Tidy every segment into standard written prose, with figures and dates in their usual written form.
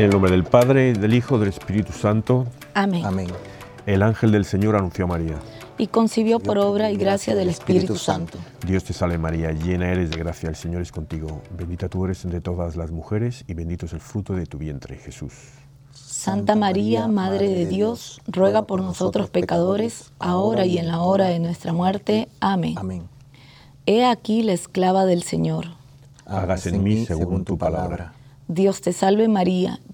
En el nombre del Padre, del Hijo, del Espíritu Santo. Amén. Amén. El ángel del Señor anunció a María. Y concibió por obra y gracia del Espíritu Santo. Dios te salve María, llena eres de gracia, el Señor es contigo. Bendita tú eres entre todas las mujeres y bendito es el fruto de tu vientre, Jesús. Santa María, Madre de Dios, ruega por nosotros pecadores, ahora y en la hora de nuestra muerte. Amén. Amén. He aquí la esclava del Señor. Hágase en mí según tu palabra. Dios te salve María,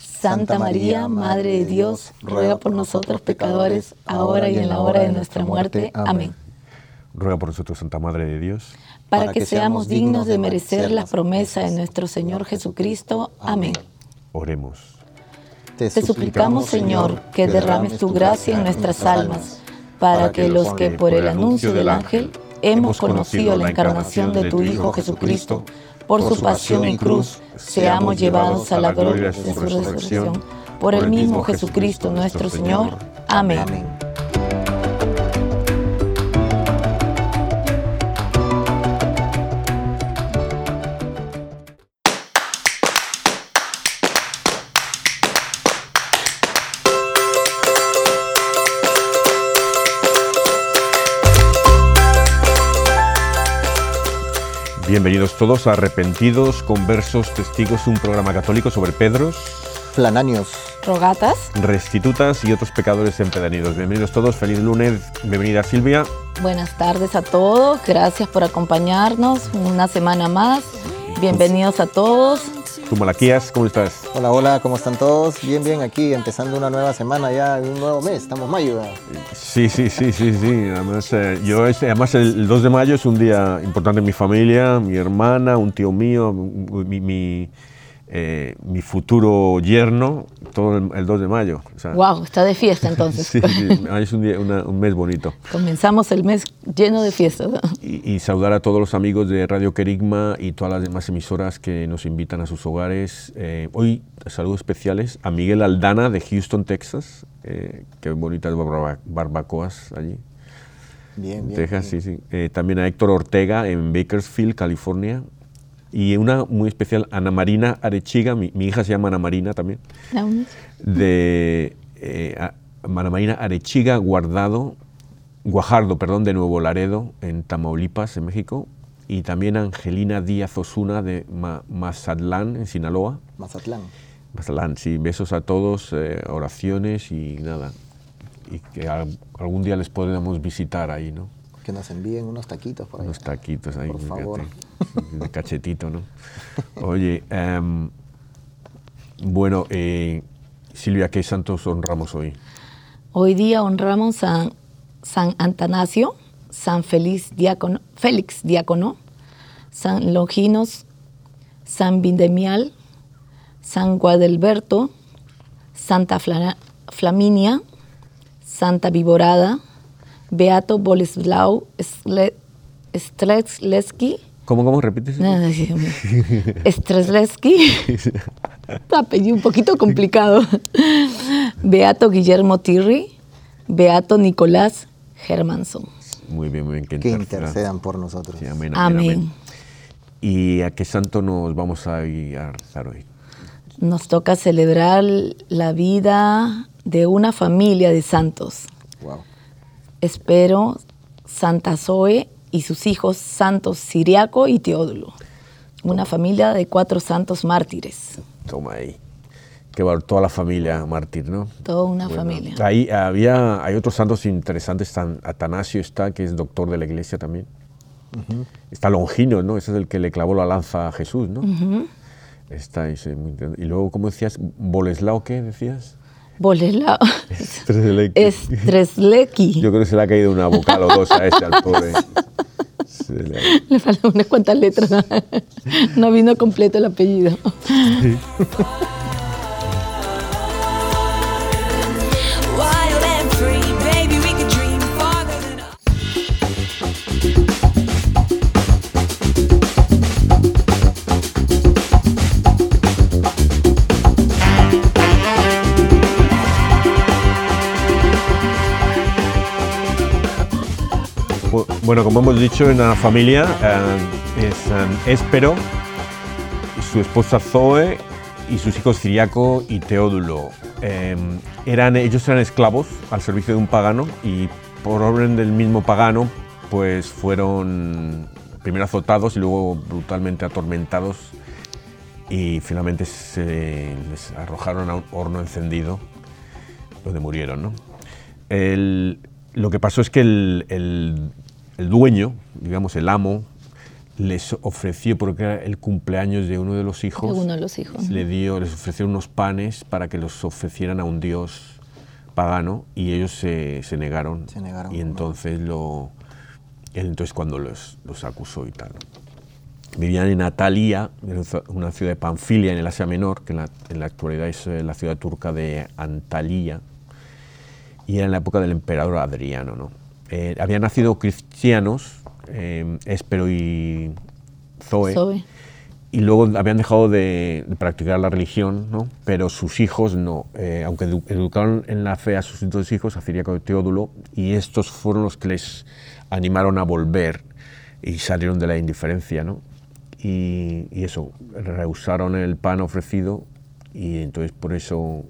Santa María, Madre de Dios, ruega por nosotros pecadores, ahora y en la hora de nuestra muerte. Amén. Ruega por nosotros, Santa Madre de Dios, para que seamos dignos de merecer la promesa de nuestro Señor Jesucristo. Amén. Oremos. Te suplicamos, Señor, que derrames tu gracia en nuestras almas, para que los que por el anuncio del ángel hemos conocido la encarnación de tu Hijo Jesucristo, por su pasión y cruz, seamos llevados a la gloria de su resurrección. Por el mismo Jesucristo nuestro Señor. Amén. Bienvenidos todos a Arrepentidos, Conversos, Testigos, un programa católico sobre Pedros, Flananios, Rogatas, Restitutas y otros pecadores empedernidos. Bienvenidos todos, feliz lunes, bienvenida Silvia. Buenas tardes a todos, gracias por acompañarnos una semana más, bienvenidos a todos. Tú, Malaquías, ¿cómo estás? Hola, hola, ¿cómo están todos? Bien, bien, aquí, empezando una nueva semana ya, un nuevo mes, estamos mayo. Sí, además, además el 2 de mayo es un día importante en mi familia, mi hermana, un tío mío, mi futuro yerno, todo el 2 de mayo. O sea, wow, está de fiesta entonces. sí, es un mes bonito. Comenzamos el mes lleno de fiestas, ¿no? Y saludar a todos los amigos de Radio Querigma y todas las demás emisoras que nos invitan a sus hogares. Hoy saludos especiales a Miguel Aldana de Houston, Texas. Qué bonitas barbacoas allí. Bien, Texas, bien. Sí. También a Héctor Ortega en Bakersfield, California. Y una muy especial, Ana Marina Arechiga, mi hija se llama Ana Marina también, de Ana Marina Arechiga Guajardo, de Nuevo Laredo, en Tamaulipas, en México. Y también Angelina Díaz Osuna de Mazatlán, en Sinaloa. Mazatlán, sí, besos a todos, oraciones y nada. Y que algún día les podremos visitar ahí, ¿no? Que nos envíen unos taquitos por ahí. Unos taquitos ahí, por favor. De cachetito, ¿no? Oye, Silvia, ¿qué santos honramos hoy? Hoy día honramos a San Atanasio, San Félix Diácono, San Longinos, San Vindemial, San Guadalberto, Santa Flaminia, Santa Viborada, Beato Bolislaw Stresleski. ¿Cómo? ¿Repites? Stresleski. Apellido un poquito complicado. Beato Guillermo Tirri. Beato Nicolás Germanson. Muy bien. Que intercedan por nosotros. Sí, amén. ¿Y a qué santo nos vamos a rezar hoy? Nos toca celebrar la vida de una familia de santos. Wow. Héspero, Santa Zoe y sus hijos santos Siriaco y Teódulo. Una familia de 4 santos mártires. Toma ahí. Que va toda la familia mártir, ¿no? Toda una familia. Ahí hay otros santos interesantes. San Atanasio que es doctor de la iglesia también. Uh-huh. Está Longinos, ¿no? Ese es el que le clavó la lanza a Jesús, ¿no? Uh-huh. Y luego, ¿cómo decías? ¿Boleslao qué decías? Bolislaw Stresleski. Yo creo que se le ha caído una vocal o dos a al pobre. Le faltan unas cuantas letras. No vino completo el apellido. Sí. Bueno, como hemos dicho, en la familia es Héspero, su esposa Zoe y sus hijos Siriaco y Teódulo. Ellos eran esclavos al servicio de un pagano y por orden del mismo pagano pues fueron primero azotados y luego brutalmente atormentados y finalmente se les arrojaron a un horno encendido donde murieron, ¿no? Lo que pasó es que el dueño, digamos el amo, les ofreció, porque era el cumpleaños de uno de los hijos, les ofrecieron unos panes para que los ofrecieran a un dios pagano y ellos se negaron y entonces cuando los acusó y tal. Vivían en Atalía, una ciudad de Panfilia en el Asia Menor, que en la actualidad es la ciudad turca de Antalya, y era en la época del emperador Adriano, ¿no? Habían nacido cristianos, Héspero y Zoe, y luego habían dejado de practicar la religión, ¿no? Pero sus hijos no, aunque educaron en la fe a sus dos hijos, a Siriaco y Teódulo, y estos fueron los que les animaron a volver y salieron de la indiferencia, ¿no? Y eso, rehusaron el pan ofrecido y entonces por eso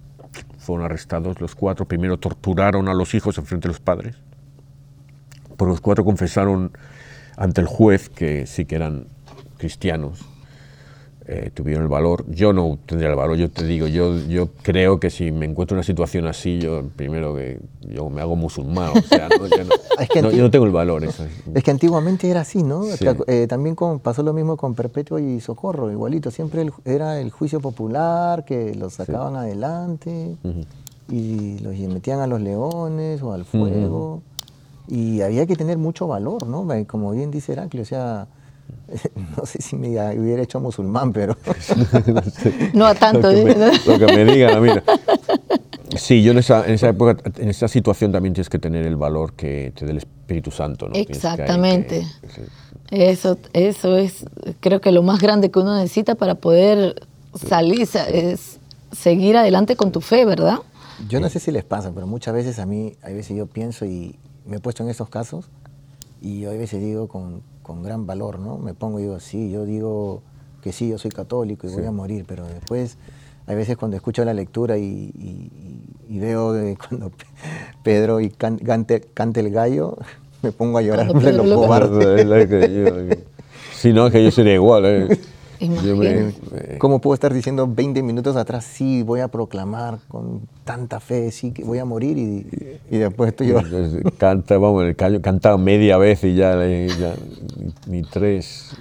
fueron arrestados los cuatro. Primero torturaron a los hijos enfrente de los padres, pero los cuatro confesaron ante el juez que sí que eran cristianos, tuvieron el valor. Yo no tendría el valor, yo te digo, yo creo que si me encuentro en una situación así, yo me hago musulmán, o sea, yo no tengo el valor. Eso. Es que antiguamente era así, ¿no? Sí. También pasó lo mismo con Perpetuo y Socorro, igualito, siempre era el juicio popular, que los sacaban adelante y los metían a los leones o al fuego. Y había que tener mucho valor, ¿no? Como bien dice Heráclito, o sea, no sé si me hubiera hecho musulmán, pero... no sé. No a tanto. Lo que me digan, mira. Sí, yo en esa época, en esa situación también tienes que tener el valor que te dé el Espíritu Santo, ¿no? Exactamente. Eso es, creo que lo más grande que uno necesita para poder salir, es seguir adelante con tu fe, ¿verdad? Yo no sé si les pasa, pero muchas veces a mí, hay veces yo pienso y me he puesto en esos casos y yo a veces digo con gran valor, ¿no? Me pongo y digo, sí, yo digo que sí, yo soy católico y voy a morir, pero después, a veces cuando escucho la lectura y veo cuando Pedro y cante el gallo, me pongo a llorar de los cobardes. Sí, no, es que yo sería igual, ¿eh? ¿Cómo puedo estar diciendo 20 minutos atrás, sí, voy a proclamar con tanta fe, sí, que voy a morir y después estoy llorando? Cantaba media vez y ya ni tres.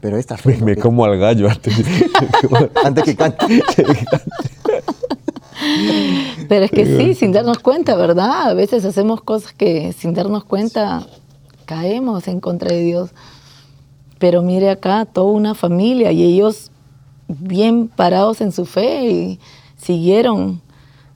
Pero esta fe... Me como al gallo antes que cante. Pero es que sí, sin darnos cuenta, ¿verdad? A veces hacemos cosas que sin darnos cuenta caemos en contra de Dios. Pero mire acá, toda una familia y ellos bien parados en su fe y siguieron.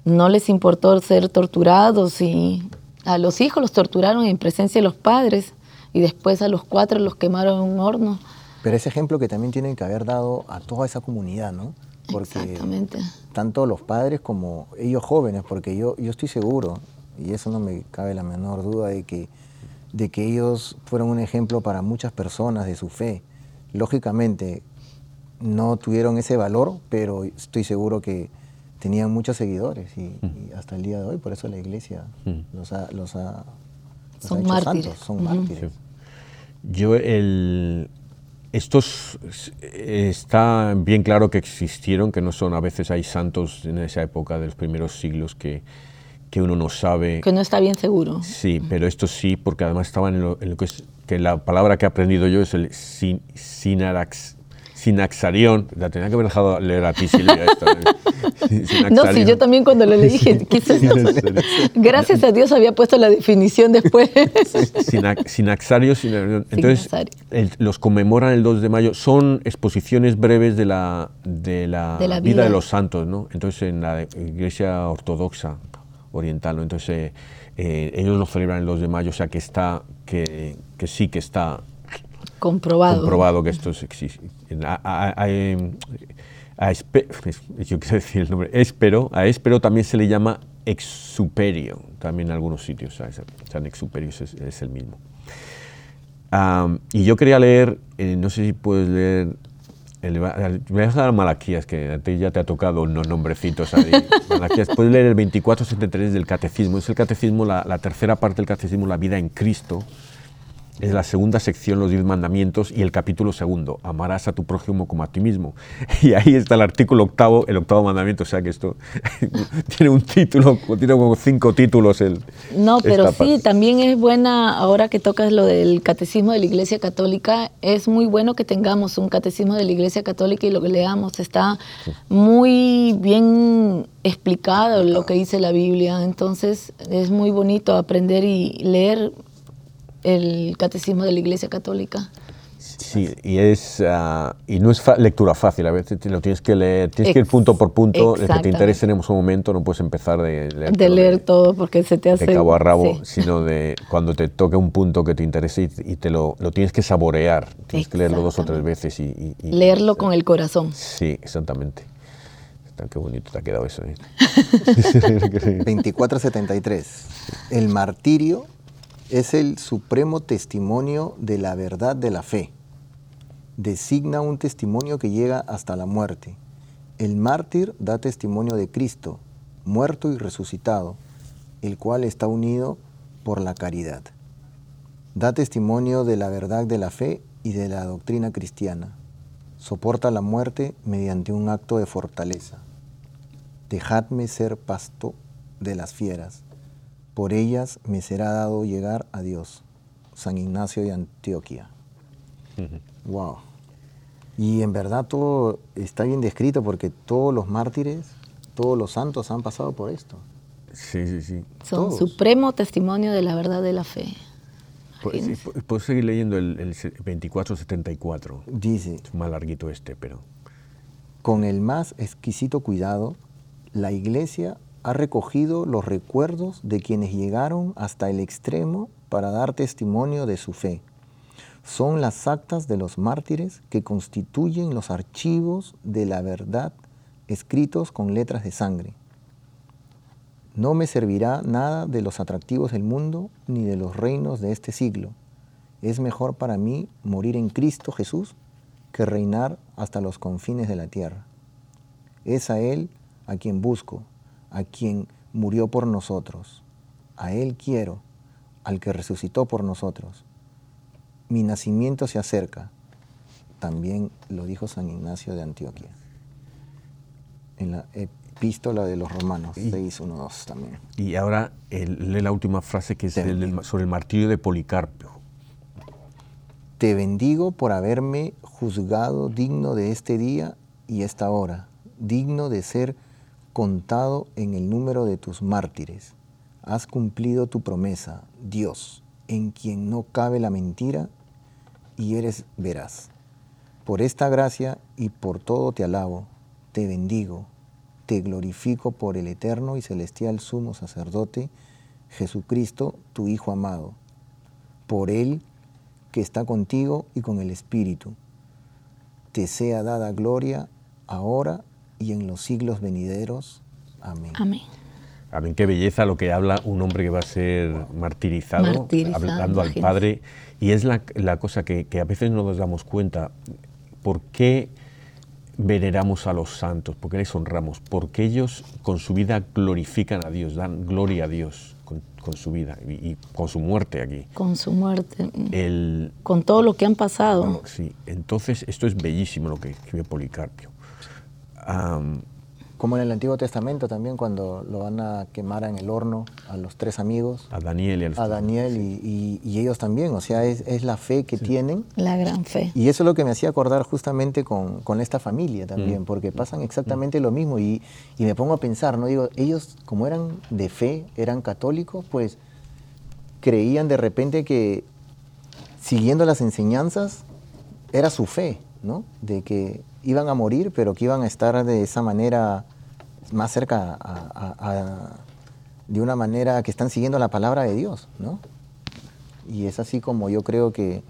No les importó ser torturados y a los hijos los torturaron en presencia de los padres y después a los cuatro los quemaron en un horno. Pero ese ejemplo que también tienen que haber dado a toda esa comunidad, ¿no? Porque exactamente. Tanto los padres como ellos jóvenes, porque yo estoy seguro, y eso no me cabe la menor duda de que ellos fueron un ejemplo para muchas personas de su fe. Lógicamente, no tuvieron ese valor, pero estoy seguro que tenían muchos seguidores y hasta el día de hoy, por eso la Iglesia los ha hecho mártires. Santos, son mártires. Sí. Está bien claro que existieron, que no son, a veces hay santos en esa época de los primeros siglos que uno no sabe... Que no está bien seguro. Sí, pero esto sí, porque además estaban en lo que la palabra que he aprendido yo es el Sinaxarion. La tenía que haber dejado leer a ti, Silvia. No, sí, yo también cuando lo leí dije, quizás... Gracias a Dios había puesto la definición después. Sinaxarion. Entonces, los conmemoran el 2 de mayo. Son exposiciones breves de la vida de los santos, ¿no? Entonces, en la Iglesia ortodoxa oriental, ¿no? Entonces ellos lo celebran el 2 de mayo, o sea que sí que está comprobado que esto existe. A Héspero también se le llama Exuperio, también en algunos sitios, o sea, San Exuperio es el mismo. Y yo quería leer, no sé si puedes leer, me vas a dar Malaquías, que a ti ya te ha tocado unos nombrecitos ahí. Malaquías, puedes leer el 2473 del Catecismo. Es el Catecismo, la tercera parte del Catecismo, la vida en Cristo. Es la segunda sección, los 10 mandamientos, y el capítulo segundo, amarás a tu prójimo como a ti mismo. Y ahí está el artículo octavo, el octavo mandamiento, o sea que esto tiene un título, tiene como 5 títulos. No, pero sí, también es buena, ahora que tocas lo del Catecismo de la Iglesia Católica, es muy bueno que tengamos un Catecismo de la Iglesia Católica y lo que leamos está muy bien explicado lo que dice la Biblia, entonces es muy bonito aprender y leer el Catecismo de la Iglesia Católica. Sí, y es y no es lectura fácil, a veces lo tienes que leer, tienes que ir punto por punto, el que te interese en un momento, no puedes empezar de leer todo porque se te hace... de cabo a rabo, sí. Sino de cuando te toque un punto que te interese y te lo tienes que saborear, tienes que leerlo 2 o 3 veces y leerlo con el corazón. Sí, exactamente. Qué bonito te ha quedado eso, ¿eh? 2473, el martirio es el supremo testimonio de la verdad de la fe. Designa un testimonio que llega hasta la muerte. El mártir da testimonio de Cristo, muerto y resucitado, el cual está unido por la caridad. Da testimonio de la verdad de la fe y de la doctrina cristiana. Soporta la muerte mediante un acto de fortaleza. Dejadme ser pasto de las fieras. Por ellas me será dado llegar a Dios. San Ignacio de Antioquia. Uh-huh. Wow. Y en verdad todo está bien descrito porque todos los mártires, todos los santos han pasado por esto. Sí, sí, sí. Son todos. Supremo testimonio de la verdad de la fe. Puedes seguir leyendo el 2474. Dice. Es más larguito pero... Con el más exquisito cuidado, la Iglesia ha recogido los recuerdos de quienes llegaron hasta el extremo para dar testimonio de su fe. Son las actas de los mártires que constituyen los archivos de la verdad escritos con letras de sangre. No me servirá nada de los atractivos del mundo ni de los reinos de este siglo. Es mejor para mí morir en Cristo Jesús que reinar hasta los confines de la tierra. Es a Él a quien busco, a quien murió por nosotros, a Él quiero, al que resucitó por nosotros. Mi nacimiento se acerca, también lo dijo San Ignacio de Antioquia, en la epístola de los Romanos, 6:1-2 también. Y ahora lee la última frase que es sobre el martirio de Policarpio. Te bendigo por haberme juzgado digno de este día y esta hora, digno de ser contado en el número de tus mártires. Has cumplido tu promesa, Dios, en quien no cabe la mentira, y eres veraz. Por esta gracia y por todo te alabo, te bendigo, te glorifico por el eterno y celestial sumo sacerdote, Jesucristo, tu Hijo amado, por Él que está contigo y con el Espíritu. Te sea dada gloria ahora y en los siglos venideros. Amén. Amén. Amén, qué belleza lo que habla un hombre que va a ser martirizado hablando al Padre. Y es la cosa que a veces no nos damos cuenta. ¿Por qué veneramos a los santos? ¿Por qué les honramos? Porque ellos con su vida glorifican a Dios, dan gloria a Dios con su vida y con su muerte aquí. Con su muerte, con todo lo que han pasado. Bueno, sí, entonces esto es bellísimo lo que escribe Policarpio. Como en el Antiguo Testamento también, cuando lo van a quemar en el horno a los 3 amigos. A Daniel y a los 3. A Daniel y ellos también, o sea, es la fe que tienen. La gran fe. Y eso es lo que me hacía acordar justamente con esta familia también, porque pasan exactamente lo mismo y me pongo a pensar, ¿no? Digo, ellos como eran de fe, eran católicos, pues creían de repente que siguiendo las enseñanzas era su fe, ¿no? De que iban a morir, pero que iban a estar de esa manera más cerca, de una manera que están siguiendo la palabra de Dios, ¿no? Y es así como yo creo que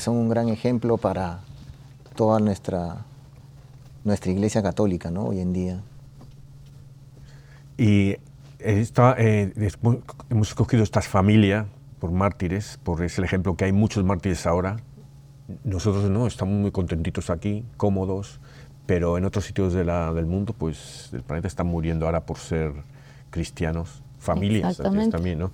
son un gran ejemplo para toda nuestra Iglesia Católica, ¿no? Hoy en día. Y hemos escogido estas familias por mártires, por es el ejemplo que hay muchos mártires ahora. Nosotros no, estamos muy contentitos aquí, cómodos, pero en otros sitios del mundo, pues del planeta, están muriendo ahora por ser cristianos, familias también, ¿no?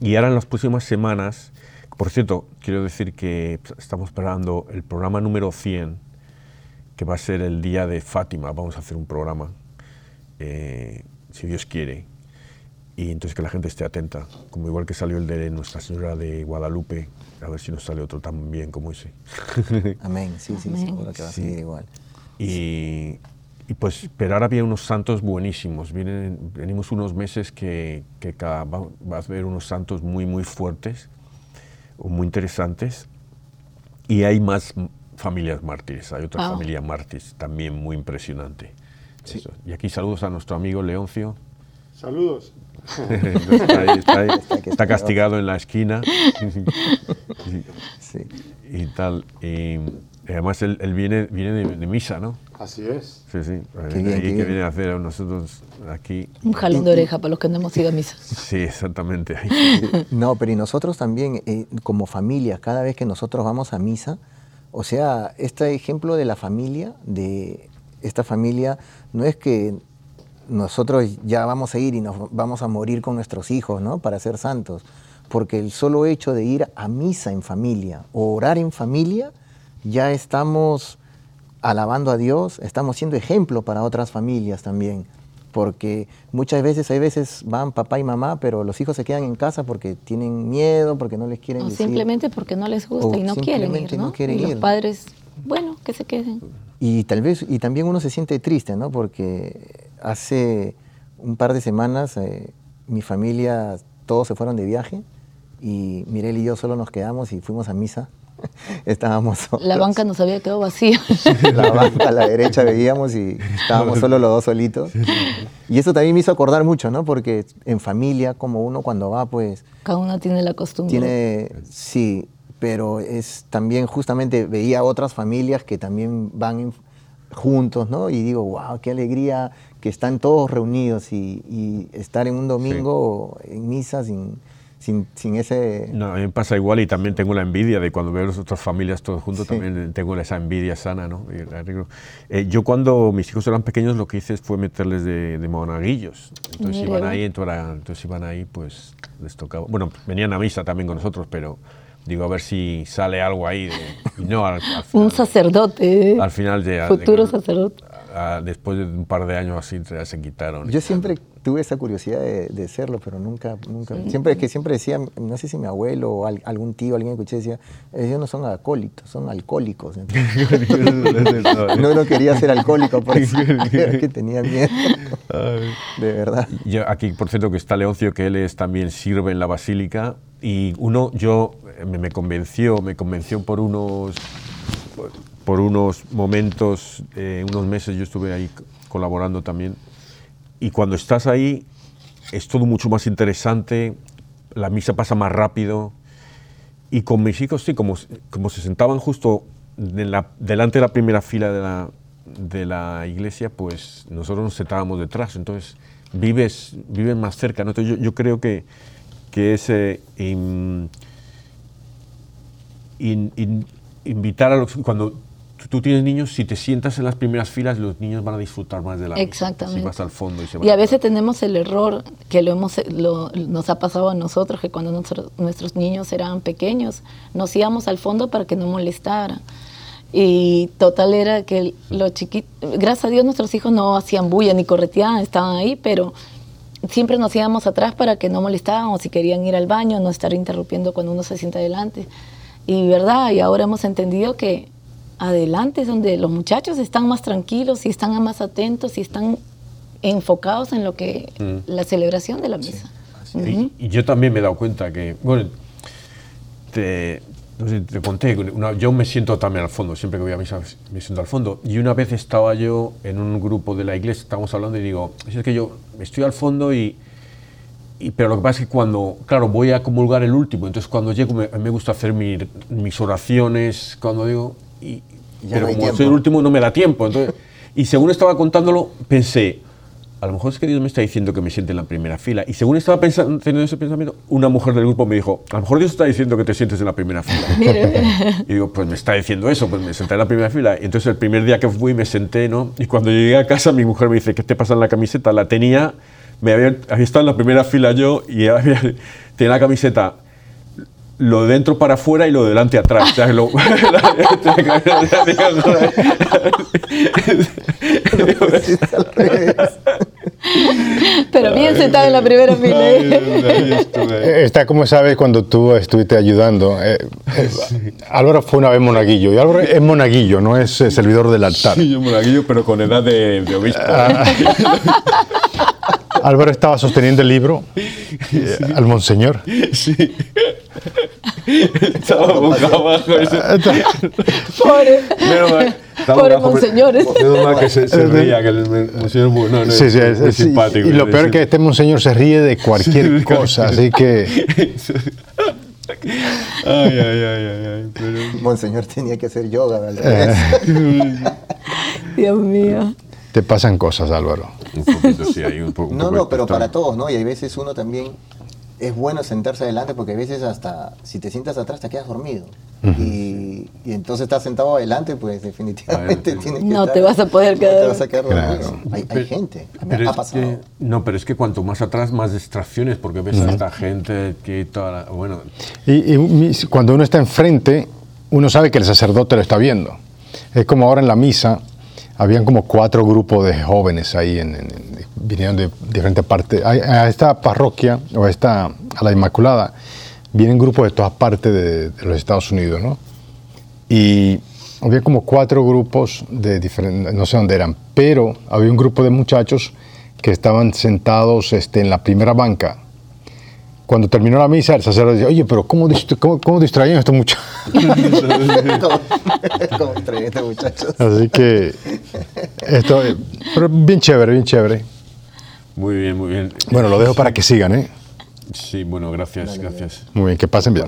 Y ahora en las próximas semanas, por cierto, quiero decir que estamos preparando el programa número 100, que va a ser el día de Fátima. Vamos a hacer un programa, si Dios quiere, y entonces que la gente esté atenta, como igual que salió el de Nuestra Señora de Guadalupe, a ver si nos sale otro tan bien como ese. Amén, sí, sí, seguro que va a seguir igual. Y pues, pero ahora vienen unos santos buenísimos. Venimos unos meses que va a haber unos santos muy, muy fuertes, o muy interesantes, y hay más familias mártires, hay otra familia mártir también muy impresionante. Sí. Eso. Y aquí saludos a nuestro amigo Leoncio. Saludos. Está castigado en la esquina. Sí. Y tal. Y además él viene de misa, ¿no? Así es. Sí, sí. Qué bien, qué que viene a hacer a nosotros aquí. Un jalón de oreja para los que no hemos ido a misa. Sí, exactamente. No, pero y nosotros también, como familia, cada vez que nosotros vamos a misa, o sea, este ejemplo de la familia, de esta familia, no es que nosotros ya vamos a ir y nos vamos a morir con nuestros hijos, ¿no?, para ser santos, porque el solo hecho de ir a misa en familia o orar en familia, ya estamos alabando a Dios, estamos siendo ejemplo para otras familias también, porque muchas veces, hay veces van papá y mamá, pero los hijos se quedan en casa porque tienen miedo, porque no les quieren decir. O simplemente porque no les gusta y no quieren ir, ¿no? Y los padres, bueno, que se queden. Y tal vez, y también uno se siente triste, ¿no? Porque hace un par de semanas mi familia, todos se fueron de viaje y Mirel y yo solo nos quedamos y fuimos a misa. Estábamos solos. La banca nos había quedado vacía. La banca a la derecha veíamos y estábamos solo los dos solitos. Y eso también me hizo acordar mucho, ¿no? Porque en familia, como uno cuando va, pues... Cada uno tiene la costumbre. Sí, pero es también justamente veía otras familias que también van juntos, ¿no? Y digo, wow, qué alegría que están todos reunidos y estar en un domingo en misa sin ese... No, a mí me pasa igual y también tengo la envidia de cuando veo a las otras familias todos juntos, también tengo esa envidia sana, ¿no? Yo cuando mis hijos eran pequeños lo que hice fue meterles de monaguillos, entonces iban ahí, pues les tocaba... Bueno, venían a misa también con nosotros, pero digo, a ver si sale algo ahí al final, un sacerdote, al final futuro sacerdote. Después de un par de años así se quitaron. Yo siempre tuve esa curiosidad de serlo, pero nunca. Sí. Siempre decía, no sé si mi abuelo o algún tío, alguien escuché, decía, ellos no son acólitos, son alcohólicos. No quería ser alcohólico, por eso era que tenía miedo. De verdad. Yo aquí, por cierto, que está Leoncio, que él también sirve en la basílica, y me convenció por unos momentos, unos meses yo estuve ahí colaborando también, y cuando estás ahí es todo mucho más interesante, la misa pasa más rápido, y con mis hijos como se sentaban justo delante de la primera fila de la iglesia, pues nosotros nos sentábamos detrás, entonces vives más cerca, ¿no? Entonces yo creo que ese invitar a los... Cuando tú tienes niños, si te sientas en las primeras filas, los niños van a disfrutar más de la vida. Exactamente. Si vas al fondo y se van. Y a veces tenemos el error que nos ha pasado a nosotros, que cuando nuestros niños eran pequeños, nos íbamos al fondo para que no molestaran. Y total era que los chiquitos... Gracias a Dios nuestros hijos no hacían bulla ni correteaban, estaban ahí, pero... Siempre nos íbamos atrás para que no molestaban, o si querían ir al baño, no estar interrumpiendo cuando uno se sienta adelante. Y verdad, y ahora hemos entendido que adelante es donde los muchachos están más tranquilos y están más atentos y están enfocados en lo que la celebración de la misa. Sí, y yo también me he dado cuenta que, bueno, no sé, te conté, yo me siento también al fondo, siempre que voy a misa me siento al fondo, y una vez estaba yo en un grupo de la iglesia, estábamos hablando y digo, es que yo estoy al fondo pero lo que pasa es que cuando, claro, voy a comulgar el último, entonces cuando llego me gusta hacer mis oraciones, cuando digo, pero como soy el último no me da tiempo, entonces, y según estaba contándolo pensé, a lo mejor es que Dios me está diciendo que me siente en la primera fila. Y según estaba pensando, teniendo ese pensamiento, una mujer del grupo me dijo, a lo mejor Dios está diciendo que te sientes en la primera fila. Y digo, pues me está diciendo eso, pues me senté en la primera fila. Y entonces el primer día que fui me senté, ¿no? Y cuando llegué a casa mi mujer me dice, ¿qué te pasa en la camiseta? La tenía, había estado en la primera fila yo y tenía la camiseta lo de dentro para afuera y lo de delante atrás. O sea, pero bien sentado en la primera fila. Está como sabes cuando tú estuviste ayudando. Álvaro fue una vez monaguillo. Y Álvaro es monaguillo, no es servidor del altar. Sí, yo monaguillo, pero con edad de obispo. Álvaro estaba sosteniendo el libro al Monseñor. Sí. Estaba boca abajo. Pobre Monseñor. Menos mal que se reía, que el Monseñor es simpático. Y lo peor es que este Monseñor se ríe de cualquier cosa, así que... Ay, pero... Monseñor tenía que hacer yoga, ¿verdad? Dios mío. Te pasan cosas, Álvaro. Un poquito, sí, hay un poco. No, pero para todos, ¿no? Y hay veces uno también es bueno sentarse adelante porque a veces hasta si te sientas atrás te quedas dormido. Uh-huh. Y entonces estás sentado adelante, pues definitivamente tienes que estar, te vas a poder quedar. No te vas a quedar dormido. Hay gente. Ha pasado. Pero es que cuanto más atrás, más distracciones, porque ves a esta gente que toda la, bueno. Y cuando uno está enfrente, uno sabe que el sacerdote lo está viendo. Es como ahora en la misa. Habían como 4 grupos de jóvenes ahí, vinieron de diferentes partes. A esta parroquia, o a la Inmaculada, vienen grupos de todas partes de los Estados Unidos, ¿no? Y había como 4 grupos de diferentes, no sé dónde eran, pero había un grupo de muchachos que estaban sentados en la primera banca. Cuando terminó la misa, el sacerdote dice, oye, pero ¿cómo distraen a estos muchachos? ¿Cómo distraen a estos muchachos? Así que, pero bien chévere, bien chévere. Muy bien, muy bien. Bueno, lo dejo para que sigan, ¿eh? Sí, bueno, gracias. Muy bien, que pasen bien.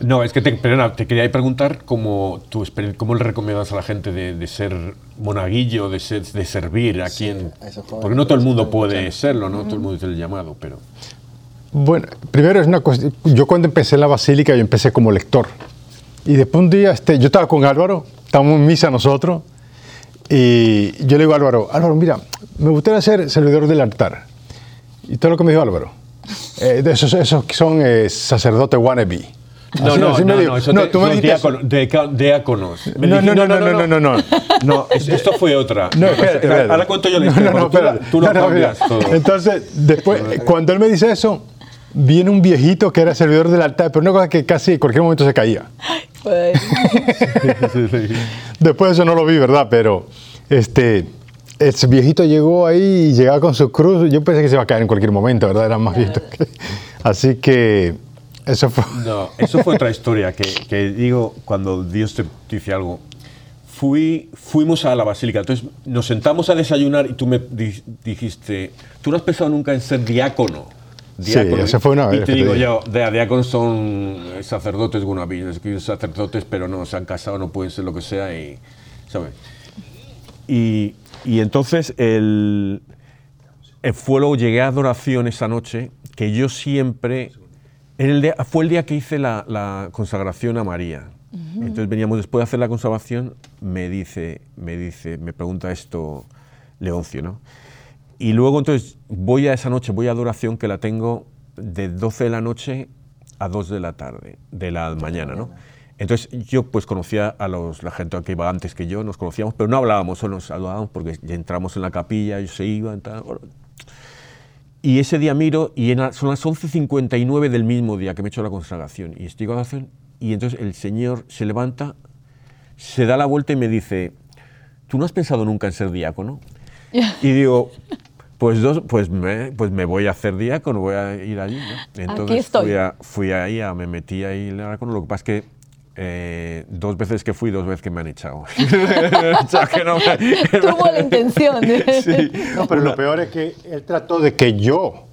No, es que te quería preguntar cómo le recomiendas a la gente de ser monaguillo, de servir a quien... Porque no todo el mundo puede serlo, no todo el mundo es el llamado, pero... Bueno, primero es una cuestión. Yo cuando empecé en la basílica, yo empecé como lector. Y después un día, yo estaba con Álvaro, estábamos en misa nosotros, y yo le digo a Álvaro, mira, me gustaría ser servidor del altar. Y todo lo que me dijo Álvaro, esos son sacerdotes wannabe. No, eso son diáconos. No, esto fue otra. No, espérate. Ahora cuento yo la historia. Tú lo cambias todo. Entonces, después, cuando él me dice eso, viene un viejito que era servidor del altar, pero una cosa que casi en cualquier momento se caía. Después eso no lo vi, ¿verdad? Pero ese viejito llegó ahí y llegaba con su cruz. Yo pensé que se iba a caer en cualquier momento, ¿verdad? Era más viejito. Así que... Eso fue otra historia que digo cuando Dios te dice algo. Fuimos a la basílica, entonces nos sentamos a desayunar y tú me dijiste, ¿tú no has pensado nunca en ser diácono? Sí, esa fue una vez. Y te digo yo, diáconos son sacerdotes, pero no se han casado, no pueden ser lo que sea, y ¿sabes? Y entonces luego llegué a adoración esa noche, que yo siempre... Fue el día que hice la consagración a María. Uh-huh. Entonces veníamos después de hacer la consagración, me pregunta esto Leoncio, ¿no? Y luego entonces voy a adoración que la tengo de 12 de la noche a 2 de la tarde, de la mañana, ¿no? Entonces yo pues conocía a la gente que iba antes que yo, nos conocíamos, pero no hablábamos, solo nos saludábamos porque ya entramos en la capilla, ellos se iban, tal. Y ese día miro, y son las 11:59 del mismo día que me he hecho la consagración. Y estoy con la oración, y entonces el Señor se levanta, se da la vuelta y me dice, ¿tú no has pensado nunca en ser diácono? Y digo, pues me voy a hacer diácono, voy a ir allí, ¿no? Entonces aquí estoy. Fui ahí, me metí ahí en el diácono. Lo que pasa es que 2 veces que fui, 2 veces que me han echado. Tuvo la intención. Sí. No, pero lo peor es que él trató de que yo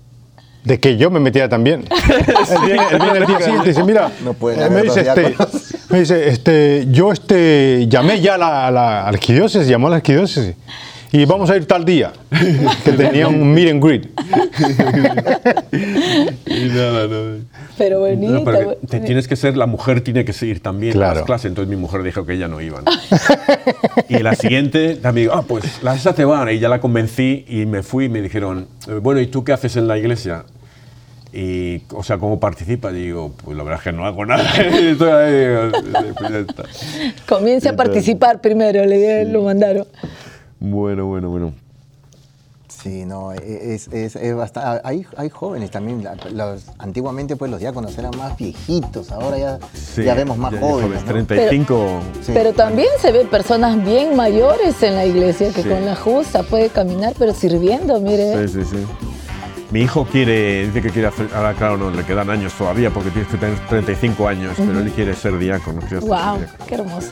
me metiera también. Él viene el día siguiente y dice, mira, no me dice, yo llamé ya a la arquidiócesis, llamó a la arquidiócesis. y vamos a ir tal día, que tenía un meet and greet. Pero bonita. No, pero tienes que ser, la mujer tiene que seguir también, claro, las clases. Entonces mi mujer dijo que ella no iba, ¿no? Y la siguiente también, pues esas te van. Y ya la convencí y me fui y me dijeron, bueno, ¿y tú qué haces en la iglesia? Y, o sea, ¿cómo participa? Digo, pues la verdad es que no hago nada. Comience a participar primero, le lo mandaron. Bueno. Sí, no, es bastante. Hay jóvenes también. Antiguamente, pues los diáconos eran más viejitos, ahora ya vemos más jóvenes, ¿no? 35. Pero también se ven personas bien mayores en la iglesia que con la justa puede caminar, pero sirviendo, mire. Sí. Mi hijo dice que quiere hacer, ahora claro, no, le quedan años todavía porque tienes que tener 35 años, pero él quiere ser diácono. Wow, qué hermoso.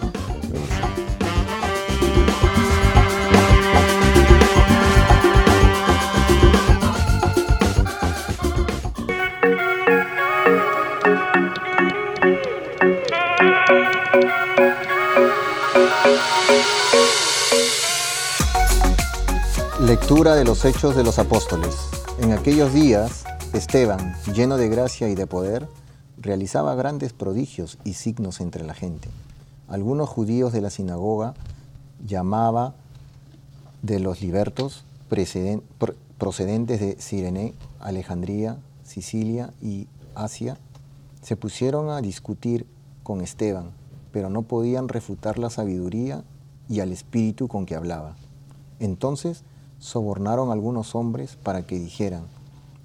Lectura de los Hechos de los Apóstoles. En aquellos días, Esteban, lleno de gracia y de poder, realizaba grandes prodigios y signos entre la gente. Algunos judíos de la sinagoga llamaba de los libertos procedentes de Cirene, Alejandría, Sicilia y Asia, se pusieron a discutir con Esteban, pero no podían refutar la sabiduría y al espíritu con que hablaba. Entonces, sobornaron a algunos hombres para que dijeran: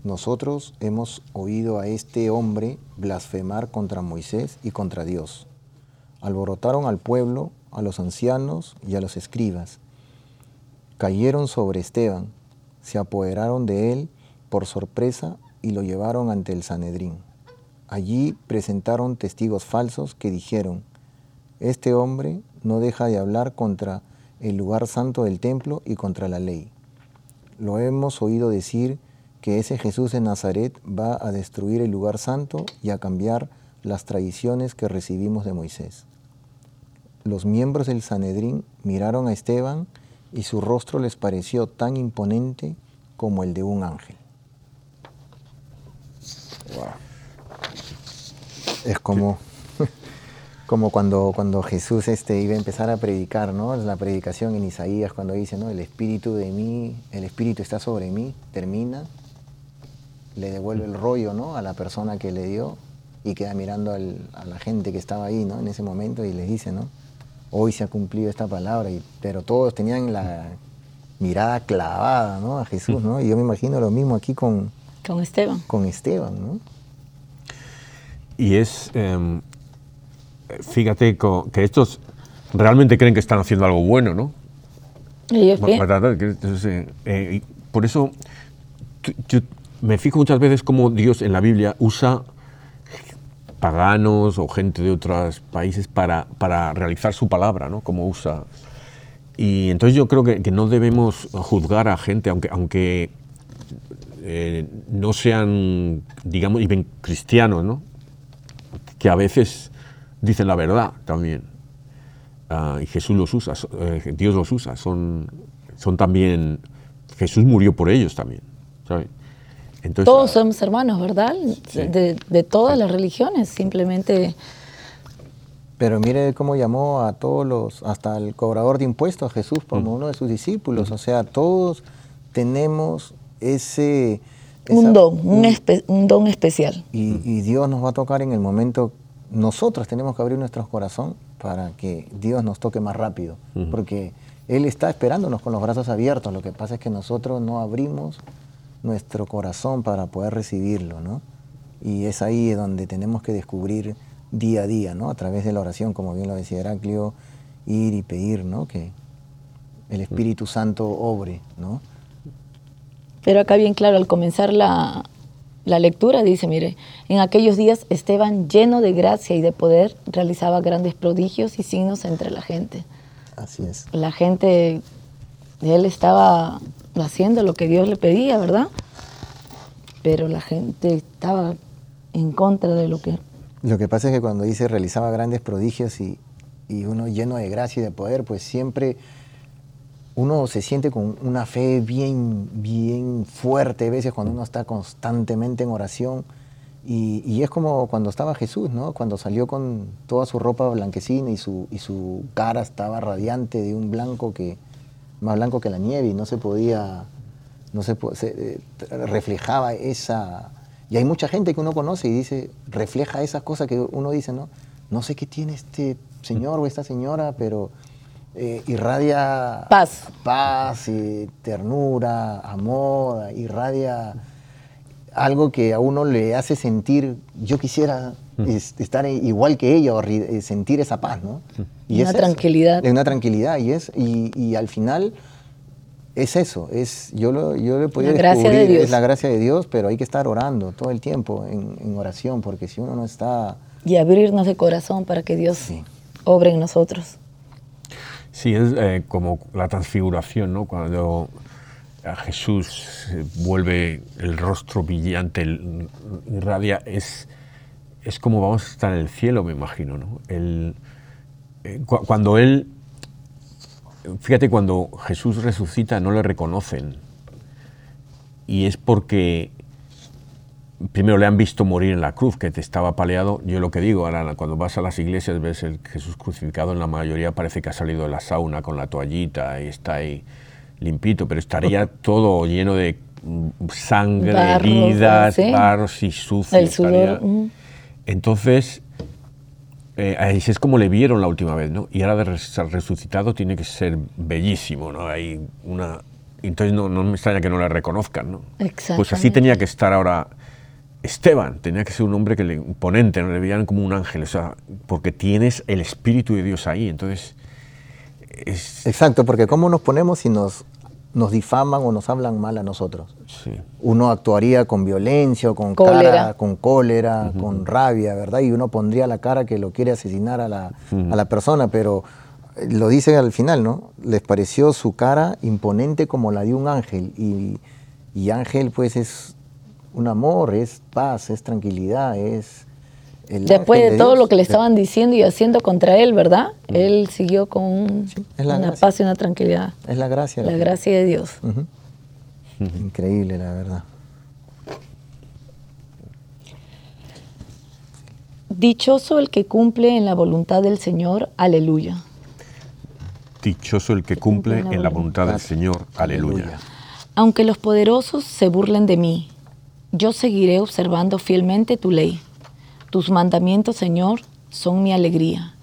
nosotros hemos oído a este hombre blasfemar contra Moisés y contra Dios. Alborotaron al pueblo, a los ancianos y a los escribas. Cayeron sobre Esteban, se apoderaron de él por sorpresa y lo llevaron ante el Sanedrín. Allí presentaron testigos falsos que dijeron: este hombre no deja de hablar contra el lugar santo del templo y contra la ley. Lo hemos oído decir que ese Jesús de Nazaret va a destruir el lugar santo y a cambiar las tradiciones que recibimos de Moisés. Los miembros del Sanedrín miraron a Esteban y su rostro les pareció tan imponente como el de un ángel. Wow. Es como cuando Jesús iba a empezar a predicar, ¿no? La predicación en Isaías, cuando dice, ¿no? El espíritu está sobre mí, termina, le devuelve el rollo, ¿no?, a la persona que le dio y queda mirando a la gente que estaba ahí, ¿no?, en ese momento, y les dice, ¿no?, hoy se ha cumplido esta palabra, pero todos tenían la mirada clavada, ¿no?, a Jesús, ¿no? Y yo me imagino lo mismo aquí con Esteban. Con Esteban, ¿no? Y es... fíjate que estos realmente creen que están haciendo algo bueno, ¿no? Ellos bien. Por eso yo me fijo muchas veces cómo Dios en la Biblia usa paganos o gente de otros países para realizar su palabra, ¿no? Como usa. Y entonces yo creo que no debemos juzgar a gente, aunque no sean, digamos, cristianos, ¿no? Que a veces... dicen la verdad también, y Jesús los usa, Dios los usa, son también, Jesús murió por ellos también, ¿sabes? Entonces, todos somos hermanos, ¿verdad? Sí. De todas las religiones, simplemente. Pero mire cómo llamó a todos hasta el cobrador de impuestos, a Jesús como uno de sus discípulos, o sea, todos tenemos un don especial. Y Dios nos va a tocar en el momento. Nosotros tenemos que abrir nuestro corazón para que Dios nos toque más rápido, porque Él está esperándonos con los brazos abiertos. Lo que pasa es que nosotros no abrimos nuestro corazón para poder recibirlo, ¿no? Y es ahí donde tenemos que descubrir día a día, ¿no?, a través de la oración, como bien lo decía Heráclito, ir y pedir, ¿no?, que el Espíritu Santo obre, ¿no? Pero acá bien claro, al comenzar la lectura dice, mire, en aquellos días Esteban, lleno de gracia y de poder, realizaba grandes prodigios y signos entre la gente. Así es. La gente, él estaba haciendo lo que Dios le pedía, ¿verdad? Pero la gente estaba en contra de lo que... Lo que pasa es que cuando dice realizaba grandes prodigios y uno lleno de gracia y de poder, pues siempre uno se siente con una fe bien fuerte a veces cuando uno está constantemente en oración. Y es como cuando estaba Jesús, ¿no? Cuando salió con toda su ropa blanquecina y su cara estaba radiante de un blanco que más blanco que la nieve y reflejaba esa... Y hay mucha gente que uno conoce y dice, refleja esas cosas que uno dice, ¿no? No sé qué tiene este señor o esta señora, pero irradia... Paz, y ternura, amor, irradia... Algo que a uno le hace sentir, yo quisiera estar igual que ella, o sentir esa paz, ¿no? Y una tranquilidad. Es una tranquilidad, y al final es eso. Yo le podía descubrir, es la gracia de Dios, pero hay que estar orando todo el tiempo en oración, porque si uno no está... Y abrirnos de corazón para que Dios obre en nosotros. Sí, es como la transfiguración, ¿no? Cuando... A Jesús vuelve el rostro brillante, irradia, es como vamos a estar en el cielo, me imagino, ¿no? Cuando Jesús resucita no le reconocen, y es porque primero le han visto morir en la cruz, que te estaba apaleado. Yo lo que digo, ahora cuando vas a las iglesias ves el Jesús crucificado, en la mayoría parece que ha salido de la sauna con la toallita y está ahí limpito, pero estaría todo lleno de sangre, heridas, barros y sucio. El sudor. Entonces, es como le vieron la última vez, ¿no? Y ahora de resucitado tiene que ser bellísimo, ¿no? Hay una... Entonces no me extraña que no la reconozcan, ¿no? Exacto. Pues así tenía que estar ahora Esteban, tenía que ser un hombre imponente, ¿no? Le veían como un ángel, o sea, porque tienes el Espíritu de Dios ahí, entonces... Exacto, porque ¿cómo nos ponemos si nos difaman o nos hablan mal a nosotros? Sí. Uno actuaría con violencia, con cólera, uh-huh, con rabia, ¿verdad? Y uno pondría la cara que lo quiere asesinar a la persona, pero lo dice al final, ¿no? Les pareció su cara imponente como la de un ángel, y ángel pues es un amor, es paz, es tranquilidad, es... Después de todo lo que le estaban diciendo y haciendo contra él, ¿verdad? Él siguió con una paz y una tranquilidad. Es la gracia. La gracia de Dios. Uh-huh. Increíble, la verdad. Dichoso el que cumple en la voluntad del Señor, aleluya. Dichoso el que cumple en la voluntad del Señor, aleluya. Aunque los poderosos se burlen de mí, yo seguiré observando fielmente tu ley. Tus mandamientos, Señor, son mi alegría.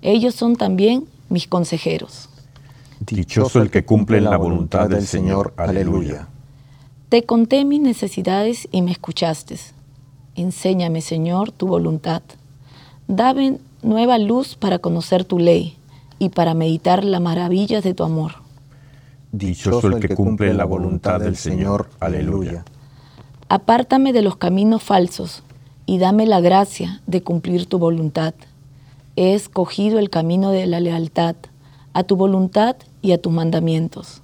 Ellos son también mis consejeros. Dichoso el que cumple la voluntad del Señor. Aleluya. Te conté mis necesidades y me escuchaste. Enséñame, Señor, tu voluntad. Dame nueva luz para conocer tu ley y para meditar las maravillas de tu amor. Dichoso el que cumple la voluntad del Señor. Aleluya. Apártame de los caminos falsos y dame la gracia de cumplir tu voluntad. He escogido el camino de la lealtad, a tu voluntad y a tus mandamientos.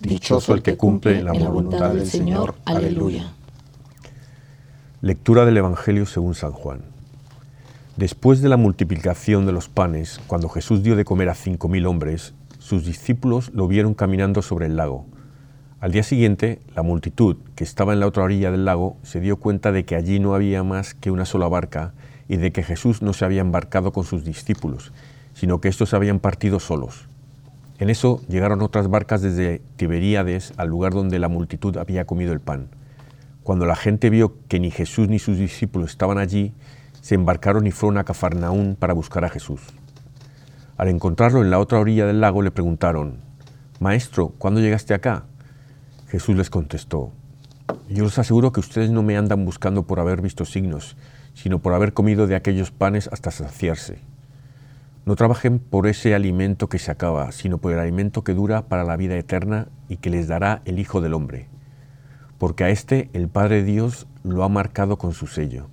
Dichoso el que cumple la voluntad del Señor. Aleluya. Lectura del Evangelio según San Juan. Después de la multiplicación de los panes, cuando Jesús dio de comer a 5.000 hombres, sus discípulos lo vieron caminando sobre el lago. Al día siguiente, la multitud, que estaba en la otra orilla del lago, se dio cuenta de que allí no había más que una sola barca y de que Jesús no se había embarcado con sus discípulos, sino que estos habían partido solos. En eso llegaron otras barcas desde Tiberíades al lugar donde la multitud había comido el pan. Cuando la gente vio que ni Jesús ni sus discípulos estaban allí, se embarcaron y fueron a Cafarnaún para buscar a Jesús. Al encontrarlo en la otra orilla del lago le preguntaron, «Maestro, ¿cuándo llegaste acá?». Jesús les contestó, yo les aseguro que ustedes no me andan buscando por haber visto signos, sino por haber comido de aquellos panes hasta saciarse. No trabajen por ese alimento que se acaba, sino por el alimento que dura para la vida eterna y que les dará el Hijo del Hombre, porque a este el Padre Dios lo ha marcado con su sello.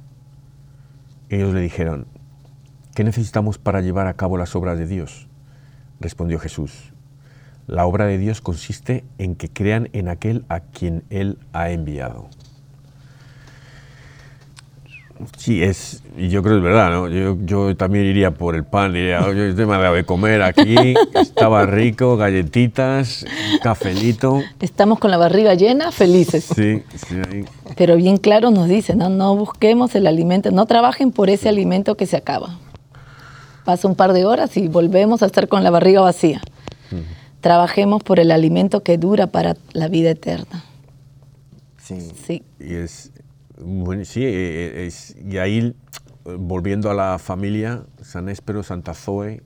Ellos le dijeron, ¿qué necesitamos para llevar a cabo las obras de Dios? Respondió Jesús. La obra de Dios consiste en que crean en aquel a quien Él ha enviado. Sí, es, y yo creo que es verdad, ¿no? Yo también iría por el pan, yo me acabo de comer aquí, estaba rico, galletitas, cafelito. Estamos con la barriga llena, felices. Sí, sí. Pero bien claro nos dicen, ¿no? No busquemos el alimento, no trabajen por ese alimento que se acaba. Pasa un par de horas y volvemos a estar con la barriga vacía. Uh-huh. Trabajemos por el alimento que dura para la vida eterna. Sí. Sí. Y es... Bueno, sí, y ahí, volviendo a la familia, San Héspero, Santa Zoe,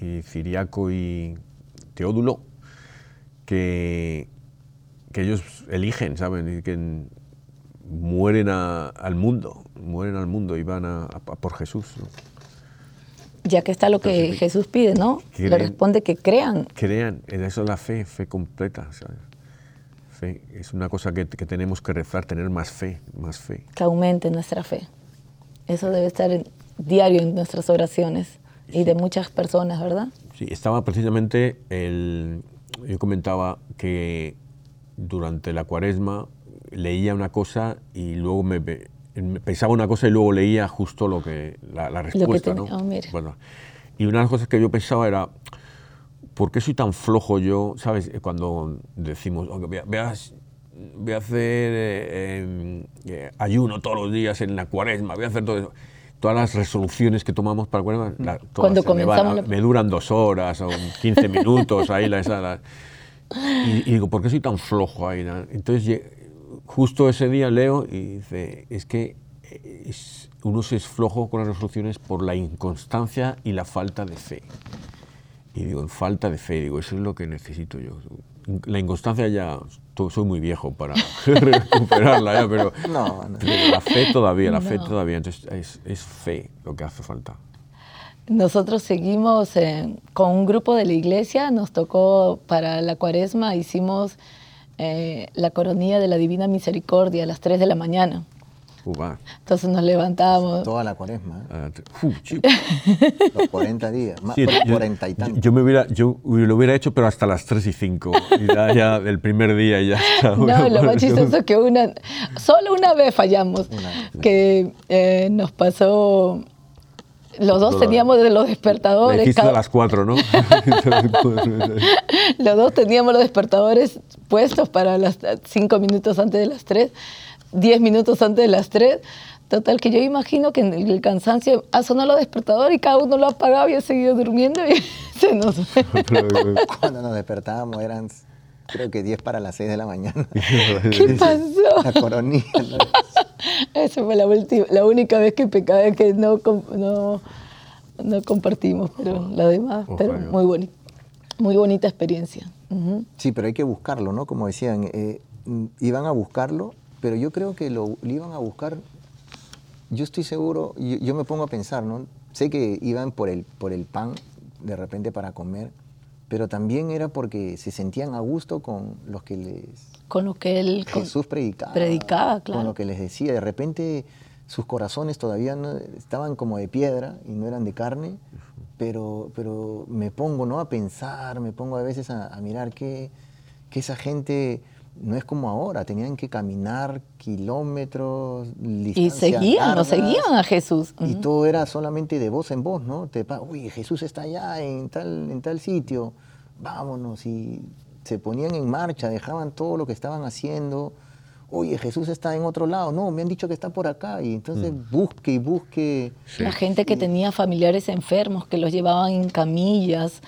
y Siriaco y Teódulo, que ellos eligen, ¿saben? Que mueren al mundo y van a por Jesús, ¿no? Ya que está lo que entonces, Jesús pide, ¿no? Le responde que crean. Crean, eso es la fe, fe completa, ¿sabes? Fe. Es una cosa que tenemos que rezar, tener más fe, más fe. Que aumente nuestra fe. Eso debe estar diario en nuestras oraciones y de muchas personas, ¿verdad? Sí, estaba precisamente, yo comentaba que durante la cuaresma leía una cosa y luego pensaba una cosa y luego leía justo lo que la respuesta, lo que tenía, ¿no? Oh, mira. Bueno, y una de las cosas que yo pensaba era... ¿Por qué soy tan flojo yo? ¿Sabes? Cuando decimos, voy a hacer ayuno todos los días en la cuaresma, voy a hacer todo eso. Todas las resoluciones que tomamos para la cuaresma, cuando comenzamos me duran 2 horas o 15 minutos ahí y digo, ¿por qué soy tan flojo ahí? Entonces, justo ese día leo y dice, es que uno se es flojo con las resoluciones por la inconstancia y la falta de fe. Y digo, en falta de fe, digo, eso es lo que necesito yo. La inconstancia ya, soy muy viejo para recuperarla, ya, pero no. La fe todavía. Entonces es fe lo que hace falta. Nosotros seguimos con un grupo de la iglesia, nos tocó para la cuaresma, hicimos la coronilla de la Divina Misericordia a las 3 de la mañana. Entonces nos levantábamos. Toda la cuaresma. Los 40 días, más 40 y tantos. Yo lo hubiera hecho, pero hasta las 3 y 5. Y ya el primer día ya está. No, lo más chistoso es que solo una vez fallamos. Que nos pasó... Los dos teníamos de los despertadores... Le hiciste a las 4, ¿no? Los dos teníamos los despertadores puestos para las 5 minutos antes de las 3. 10 minutos antes de las 3, total que yo imagino que en el cansancio ha sonado el despertador y cada uno lo ha apagado y ha seguido durmiendo y se nos... Cuando nos despertábamos eran creo que 10 para las 6 de la mañana. ¿Qué pasó? La coronilla. ¿No? Esa fue la única vez que pecaba, es que no compartimos, pero la demás, pero muy bonita experiencia. Uh-huh. Sí, pero hay que buscarlo, ¿no? Como decían, iban a buscarlo. Pero yo creo que lo iban a buscar, yo estoy seguro, yo me pongo a pensar, ¿no? Sé que iban por el pan de repente para comer, pero también era porque se sentían a gusto con los que Jesús predicaba, claro. Con lo que les decía. De repente sus corazones todavía no, estaban como de piedra y no eran de carne, pero me pongo, ¿no?, a pensar, me pongo a veces a mirar que esa gente... No es como ahora, tenían que caminar kilómetros, distancias no seguían a Jesús. Uh-huh. Y todo era solamente de voz en voz, ¿no? Uy, Jesús está allá en tal sitio, vámonos. Y se ponían en marcha, dejaban todo lo que estaban haciendo. Oye, Jesús está en otro lado. No, me han dicho que está por acá. Y entonces busque. Sí. La gente que tenía familiares enfermos, que los llevaban en camillas...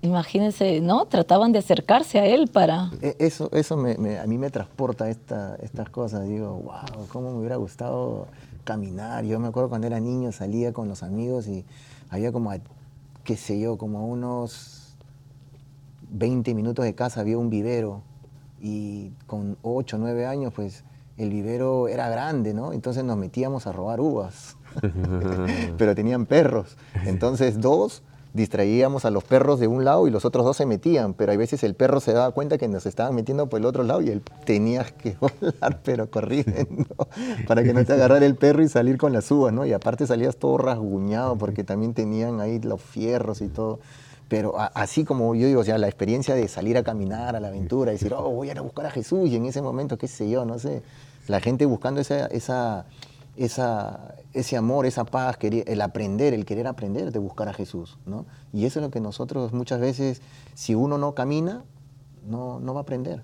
Imagínense, ¿no? Trataban de acercarse a él para... Eso a mí me transporta estas cosas. Digo, wow, cómo me hubiera gustado caminar. Yo me acuerdo cuando era niño salía con los amigos y había como, qué sé yo, como unos 20 minutos de casa había un vivero. Y con 8 o 9 años, pues, el vivero era grande, ¿no? Entonces nos metíamos a robar uvas. Pero tenían perros. Entonces, 2... distraíamos a los perros de un lado y los otros 2 se metían, pero hay veces el perro se daba cuenta que nos estaban metiendo por el otro lado y él tenía que volar, pero corriendo, para que no te agarrara el perro y salir con las uvas, ¿no? Y aparte salías todo rasguñado porque también tenían ahí los fierros y todo. Pero así como yo digo, o sea, la experiencia de salir a caminar a la aventura, decir, voy a ir a buscar a Jesús, y en ese momento, qué sé yo, no sé, la gente buscando esa ese amor, esa paz, el aprender, el querer aprender de buscar a Jesús, ¿no? Y eso es lo que nosotros muchas veces, si uno no camina, no va a aprender.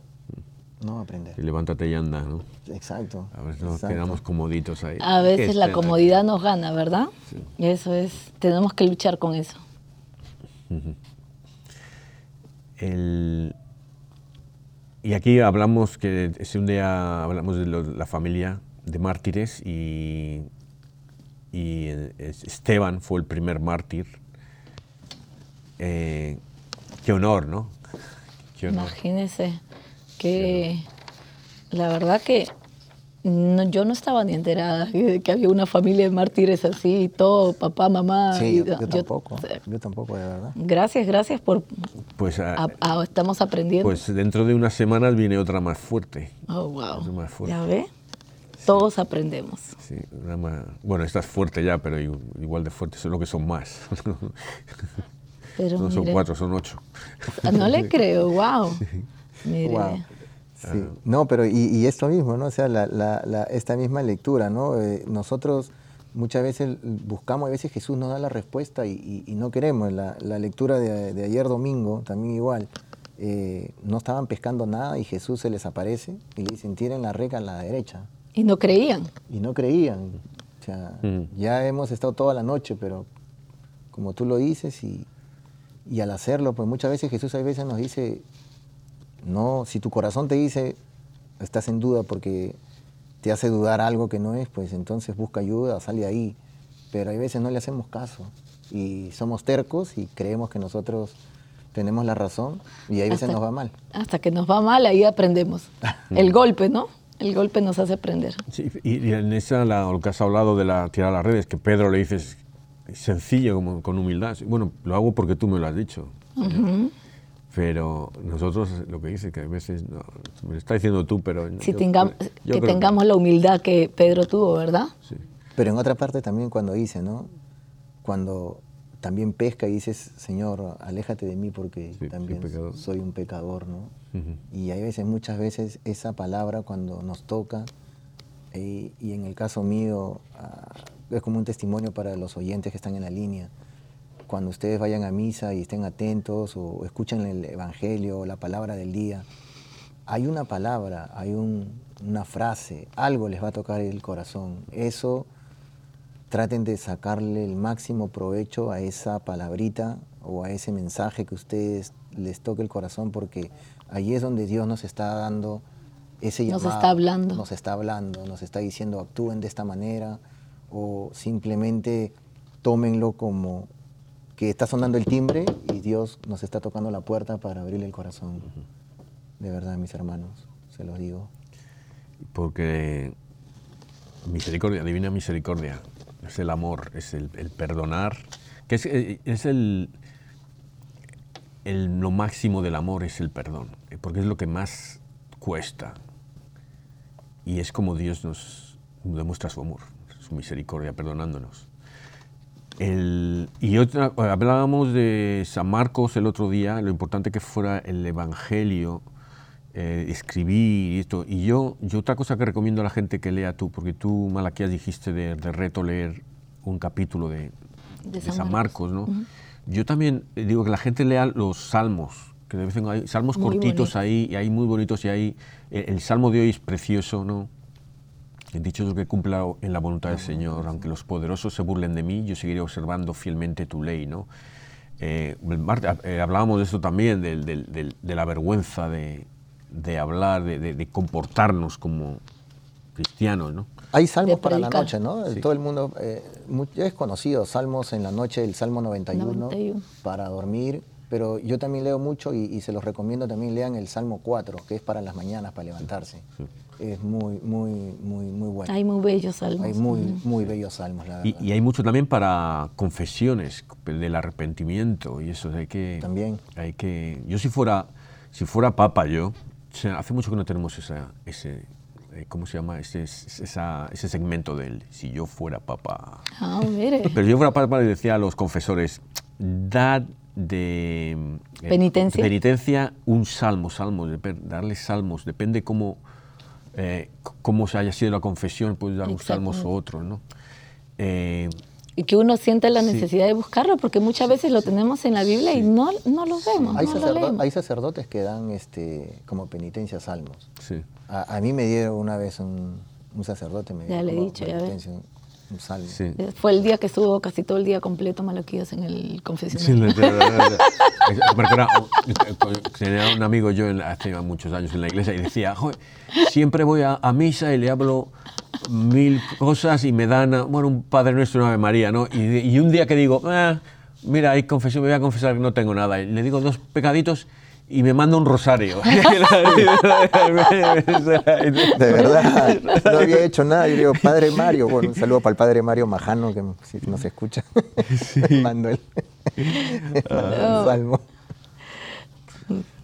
No aprender. Y levántate y anda, ¿no? Exacto. A veces nos quedamos comoditos ahí. A veces la comodidad nos gana, ¿verdad? Sí. Eso es, tenemos que luchar con eso. Uh-huh. Y aquí hablamos que ese un día hablamos de la familia de mártires y Esteban fue el primer mártir. Qué honor, ¿no? Qué honor. Imagínese. Que la verdad que yo no estaba ni enterada de que había una familia de mártires así y todo, papá, mamá. Sí, y, yo tampoco, de verdad. Gracias por... Pues estamos aprendiendo. Pues dentro de unas semanas viene otra más fuerte. Oh, wow. Otra más fuerte. ¿Ya ve? Sí. Todos aprendemos. Sí, bueno, esta es fuerte ya, pero igual de fuerte, solo que son más. Pero no son 4, son 8. No le creo, wow. Sí. Wow. Sí. No, pero y esto mismo, ¿no? O sea, esta misma lectura, ¿no? Nosotros muchas veces buscamos, a veces Jesús nos da la respuesta y no queremos. La lectura de ayer domingo, también igual, no estaban pescando nada y Jesús se les aparece y le dicen, tiren la red a la derecha. Y no creían. O sea, ya hemos estado toda la noche, pero como tú lo dices y al hacerlo, pues muchas veces Jesús nos dice... No, si tu corazón te dice, estás en duda porque te hace dudar algo que no es, pues entonces busca ayuda, sale ahí. Pero hay veces no le hacemos caso y somos tercos y creemos que nosotros tenemos la razón y hay veces nos va mal. Hasta que nos va mal, ahí aprendemos. El golpe, ¿no? El golpe nos hace aprender. Sí, y en esa, lo que has hablado de tirar las redes, que Pedro le dices sencillo, como con humildad. Bueno, lo hago porque tú me lo has dicho. Uh-huh. Pero nosotros, lo que dice, que a veces, no, me lo está diciendo tú, pero... tengamos la humildad que Pedro tuvo, ¿verdad? Sí. Pero en otra parte también cuando dice, ¿no? Cuando también pesca y dices, Señor, aléjate de mí porque también soy un pecador, ¿no? Uh-huh. Y hay veces, muchas veces, esa palabra cuando nos toca, y en el caso mío, es como un testimonio para los oyentes que están en la línea. Cuando ustedes vayan a misa y estén atentos o escuchen el Evangelio o la palabra del día, hay una palabra, hay una frase, algo les va a tocar el corazón. Eso, traten de sacarle el máximo provecho a esa palabrita o a ese mensaje que ustedes les toque el corazón, porque allí es donde Dios nos está dando ese llamado. Nos está hablando, nos está diciendo, actúen de esta manera o simplemente tómenlo como... que está sonando el timbre y Dios nos está tocando la puerta para abrirle el corazón. Uh-huh. De verdad, mis hermanos, se los digo. Porque misericordia, divina misericordia, es el amor, es el perdonar, que es lo máximo del amor es el perdón, porque es lo que más cuesta. Y es como Dios nos demuestra su amor, su misericordia, perdonándonos. Hablábamos de San Marcos el otro día, lo importante que fuera el Evangelio, escribir y esto. Y yo otra cosa que recomiendo a la gente que lea tú, porque tú, Malaquías, dijiste de reto leer un capítulo de San Marcos, ¿no? Uh-huh. Yo también digo que la gente lea los salmos, que de vez en cuando hay salmos muy cortitos bonito. Ahí, y hay muy bonitos, y ahí el salmo de hoy es precioso, ¿no? Dichoso que cumpla en la voluntad del Señor, aunque los poderosos se burlen de mí, yo seguiré observando fielmente tu ley, ¿no? Hablábamos de eso también, de la vergüenza de hablar, de comportarnos como cristianos, ¿no? Hay salmos para la noche, ¿no? Sí. Todo el mundo, ya es conocido, salmos en la noche, el Salmo 91. Para dormir, pero yo también leo mucho y se los recomiendo también lean el Salmo 4, que es para las mañanas, para levantarse. Sí. Es muy, muy, muy, muy bueno. Hay muy bellos salmos. Hay muy bellos salmos, la verdad. Y hay mucho también para confesiones del arrepentimiento y eso. Hay que. Yo si fuera papa yo, hace mucho que no tenemos ese segmento del si yo fuera papa. Ah, mire. Pero si yo fuera papa le decía a los confesores, dad de penitencia un salmo, darles salmos, depende cómo cómo haya sido la confesión, puede dar un salmo o otro, ¿no? Y que uno sienta la necesidad de buscarlo, porque muchas veces lo tenemos en la Biblia y no lo vemos. Hay, hay sacerdotes que dan como penitencia salmos. Sí. A mí me dieron una vez un sacerdote, me dio un salmo. Sí. Fue el día que estuvo casi todo el día completo Malaquías en el confesionario. Sí, tenía un amigo yo hace muchos años en la iglesia y decía, siempre voy a misa y le hablo mil cosas y me dan un Padre Nuestro y una Ave María, ¿no? Y un día que digo, mira, hay confesión, me voy a confesar que no tengo nada, y le digo dos pecaditos y me manda un rosario. De verdad, no había hecho nada. Yo digo, Padre Mario, bueno, un saludo para el Padre Mario Majano, que si no se escucha, me mandó el salmo.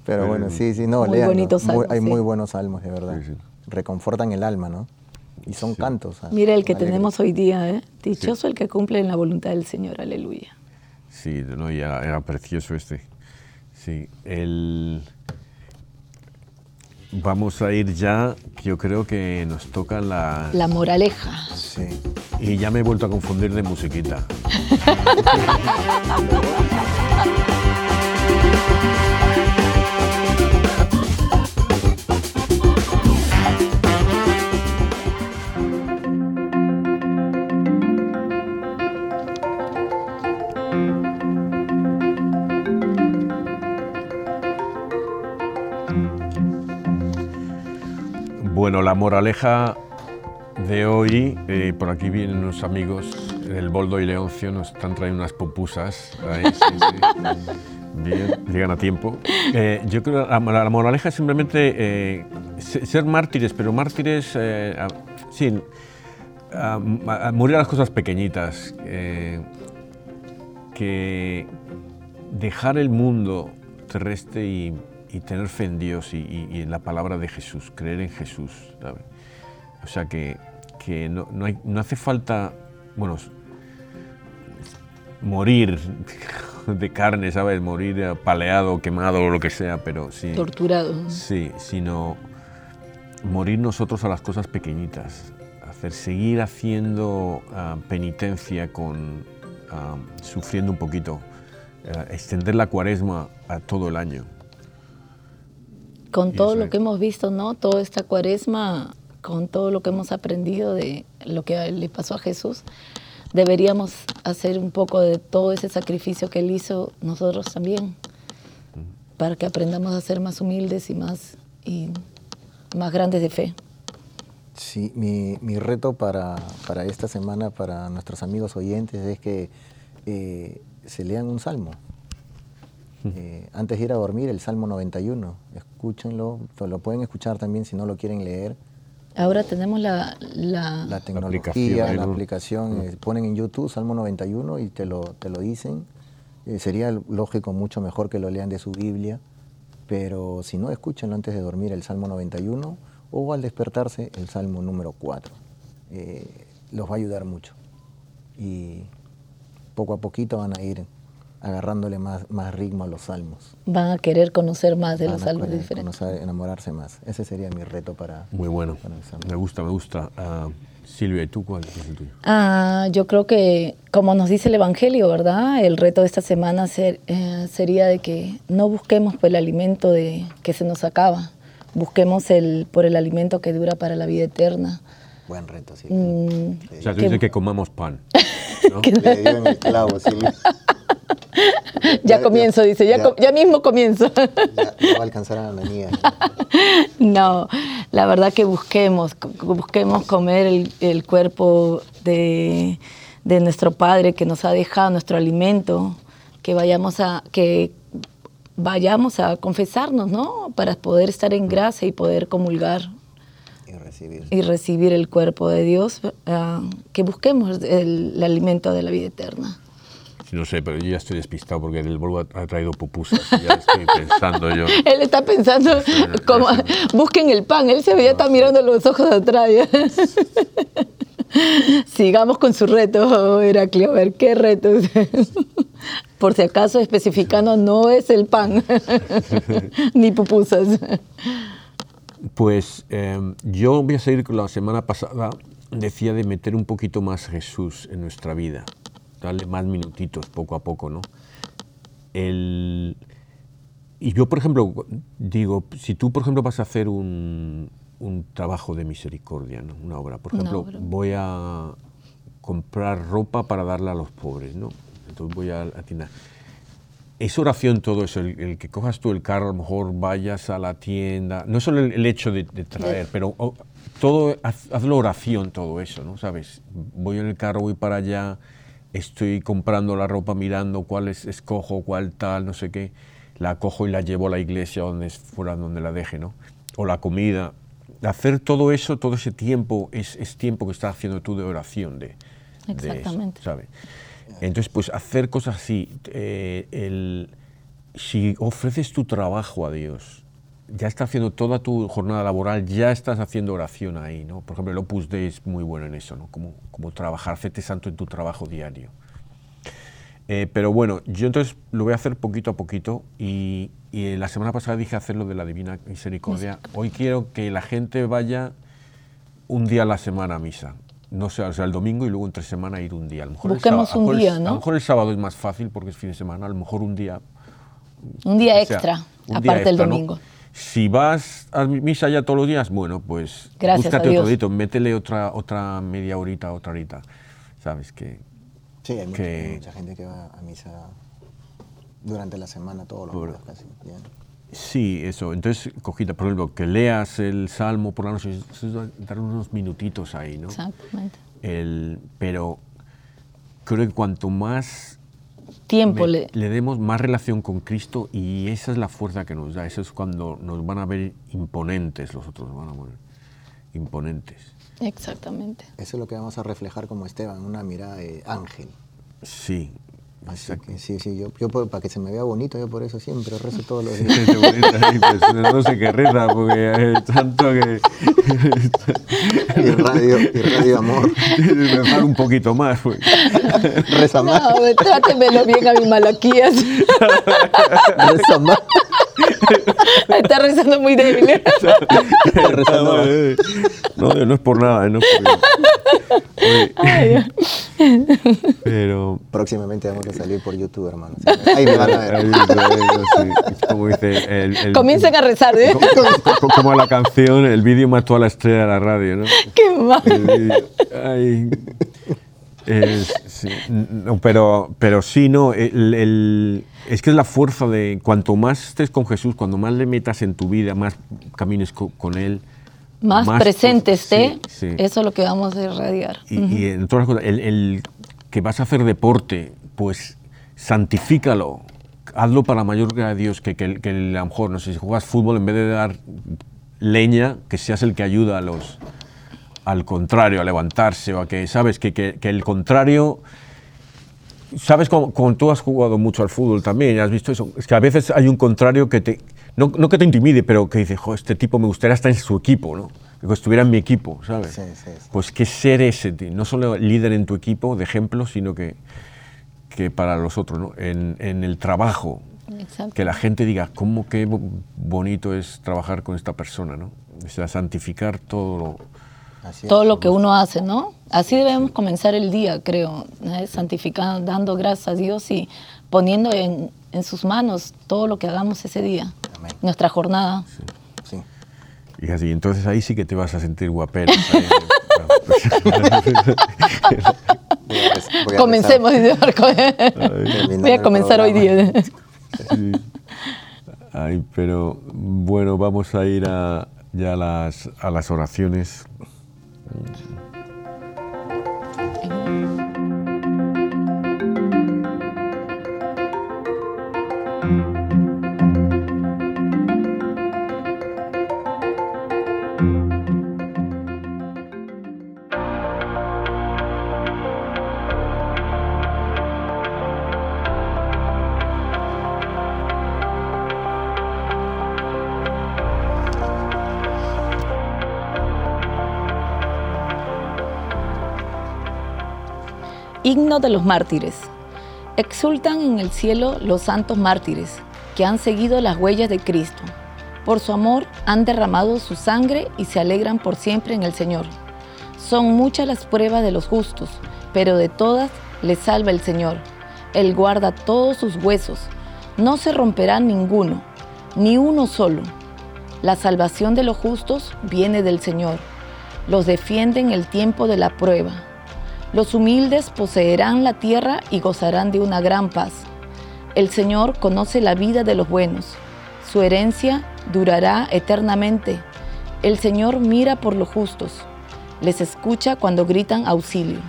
Pero bueno, sí, no, muy bonitos salmos, hay muy buenos salmos, de verdad. Sí. Reconfortan el alma, ¿no? Y son cantos. Mira el que tenemos hoy día, ¿eh? Dichoso el que cumple en la voluntad del Señor, aleluya. Sí, no, ya era precioso este. Sí, vamos a ir ya, yo creo que nos toca la moraleja. Sí. Y ya me he vuelto a confundir de musiquita. Bueno, la moraleja de hoy, por aquí vienen unos amigos, el Boldo y Leoncio, nos están trayendo unas pupusas. Ahí, sí. Bien, llegan a tiempo. Yo creo que la moraleja es simplemente ser mártires, pero mártires sin morir a las cosas pequeñitas, que dejar el mundo terrestre y tener fe en Dios y en la palabra de Jesús, creer en Jesús, ¿sabes? O sea que no hace falta, bueno, morir de carne, ¿sabes? Morir apaleado, quemado o lo que sea, pero sí. Torturado. Sí, sino morir nosotros a las cosas pequeñitas, seguir haciendo penitencia sufriendo un poquito, extender la cuaresma a todo el año. Con todo lo que hemos visto, ¿no? Toda esta cuaresma, con todo lo que hemos aprendido de lo que le pasó a Jesús, deberíamos hacer un poco de todo ese sacrificio que Él hizo nosotros también, para que aprendamos a ser más humildes y más grandes de fe. Sí, mi reto para esta semana, para nuestros amigos oyentes, es que se lean un salmo. Antes de ir a dormir, el Salmo 91, escúchenlo, lo pueden escuchar también si no lo quieren leer. Ahora tenemos la tecnología, la aplicación, ponen en YouTube Salmo 91 y te lo dicen. Sería lógico mucho mejor que lo lean de su Biblia, pero si no, escúchenlo antes de dormir, el Salmo 91, o al despertarse, el Salmo número 4. Los va a ayudar mucho y poco a poquito van a ir agarrándole más ritmo a los salmos. Van a querer conocer más de los salmos diferentes. Enamorarse más. Ese sería mi reto para... Muy bueno. Para me gusta. Silvia, ¿y tú cuál es el tuyo? Yo creo que, como nos dice el Evangelio, ¿verdad? El reto de esta semana sería de que no busquemos por el alimento que se nos acaba. Busquemos por el alimento que dura para la vida eterna. Buen reto, Silvia. O sea, tú dices que comamos pan, ¿no? Le dio en el clavo, Silvia. Ya mismo comienzo. Ya va a alcanzar a la niña. No, la verdad que busquemos comer el cuerpo de nuestro Padre que nos ha dejado, nuestro alimento, que vayamos a confesarnos, ¿no? Para poder estar en gracia y poder comulgar. Y recibir el cuerpo de Dios, que busquemos el alimento de la vida eterna. No sé, pero yo ya estoy despistado porque el Volvo ha traído pupusas. Ya estoy pensando yo. Él está pensando, busquen el pan. Él se veía, está mirando los ojos atrás. Sigamos con su reto, Heraclio. A ver, ¿qué retos? Por si acaso, especificando, no es el pan, ni pupusas. Pues yo voy a seguir con la semana pasada, decía de meter un poquito más Jesús en nuestra vida, darle más minutitos poco a poco, ¿no? Y yo, por ejemplo, digo, si tú, por ejemplo, vas a hacer un trabajo de misericordia, ¿no? Una obra, por ejemplo, voy a comprar ropa para darla a los pobres, ¿no? Entonces voy a la tienda. Es oración todo eso, el que cojas tú el carro, a lo mejor vayas a la tienda, no solo el hecho de traer, pero todo, hazlo oración todo eso, ¿no? ¿Sabes? Voy en el carro, voy para allá, estoy comprando la ropa, mirando cuál escojo, cuál tal, no sé qué, la cojo y la llevo a la iglesia, donde fuera donde la deje, ¿no? O la comida. Hacer todo eso, todo ese tiempo, es tiempo que estás haciendo tú de oración, exactamente. Eso, ¿sabes? Entonces, pues hacer cosas así, si ofreces tu trabajo a Dios, ya estás haciendo toda tu jornada laboral, ya estás haciendo oración ahí, ¿no? Por ejemplo, el Opus Dei es muy bueno en eso, ¿no? Como trabajar, hacerte santo en tu trabajo diario. Pero bueno, yo entonces lo voy a hacer poquito a poquito y la semana pasada dije hacer lo de la Divina Misericordia. Hoy quiero que la gente vaya un día a la semana a misa. No sé, o sea, el domingo y luego entre semana ir un día. A lo mejor Busquemos un día, ¿no? A lo mejor el sábado es más fácil porque es fin de semana, a lo mejor un día... Un día extra, aparte del domingo. ¿No? Si vas a misa ya todos los días, bueno, pues... Gracias a Dios. Búscate otro dito, métele otra media horita, otra horita. ¿Sabes qué? Sí, hay mucha gente que va a misa durante la semana, todos los días casi. Ya. Sí, eso. Entonces, cogita, por ejemplo, que leas el Salmo por la noche, dar unos minutitos ahí, ¿no? Exactamente. Pero creo que cuanto más tiempo le demos, más relación con Cristo, y esa es la fuerza que nos da. Eso es cuando nos van a ver imponentes, los otros nos van a ver imponentes. Exactamente. Eso es lo que vamos a reflejar como Esteban, una mirada de ángel. Sí. Así que, sí, yo para que se me vea bonito, yo por eso siempre rezo todos los días. Sí, pues, no sé qué reza, porque es tanto que... y radio amor. Rezar un poquito más. Pues. Reza más. No, trátemelo bien a mi Malaquías. Reza más. Está rezando muy débil. Está rezando más. No es por nada. No es por... Pero... Próximamente vamos a salir por YouTube, hermano. Ahí me van a ver. Sí. Como dice, comiencen a rezar, ¿eh? Como la canción, el vídeo mató a la estrella de la radio, ¿no? ¡Qué mal! Ay... sí, no, pero sí, no, es que es la fuerza de cuanto más estés con Jesús, cuanto más le metas en tu vida, más camines con Él. Más presente esté, sí. Eso es lo que vamos a irradiar. Y en todas las cosas, el que vas a hacer deporte, pues santifícalo, hazlo para mayor gloria de Dios, que a lo mejor, no sé, si juegas fútbol, en vez de dar leña, que seas el que ayuda a los... al contrario, a levantarse, o a que, ¿sabes? Que el contrario... ¿Sabes? Como tú has jugado mucho al fútbol también, has visto eso. Es que a veces hay un contrario que te... No que te intimide, pero que dice, jo, este tipo me gustaría estar en su equipo, ¿no? Que estuviera en mi equipo, ¿sabes? Sí. Pues que ser ese, no solo líder en tu equipo, de ejemplo, sino que para los otros, ¿no? En el trabajo. Exacto. Que la gente diga, ¿cómo qué bonito es trabajar con esta persona, ¿no? O sea, santificar todo lo... Todo lo que uno hace, ¿no? Así debemos comenzar el día, creo, ¿eh? Santificando, dando gracias a Dios y poniendo en sus manos todo lo que hagamos ese día, amén. Nuestra jornada. Sí. Y así, entonces ahí sí que te vas a sentir guapero. Comencemos. Voy a comenzar hoy día. Sí. Ay, pero bueno, vamos a ir a las oraciones. Himno de los mártires. Exultan en el cielo los santos mártires que han seguido las huellas de Cristo. Por su amor han derramado su sangre y se alegran por siempre en el Señor. Son muchas las pruebas de los justos, pero de todas les salva el Señor. Él guarda todos sus huesos, no se romperá ninguno, ni uno solo. La salvación de los justos viene del Señor. Los defiende en el tiempo de la prueba. Los humildes poseerán la tierra y gozarán de una gran paz. El Señor conoce la vida de los buenos. Su herencia durará eternamente. El Señor mira por los justos. Les escucha cuando gritan auxilio.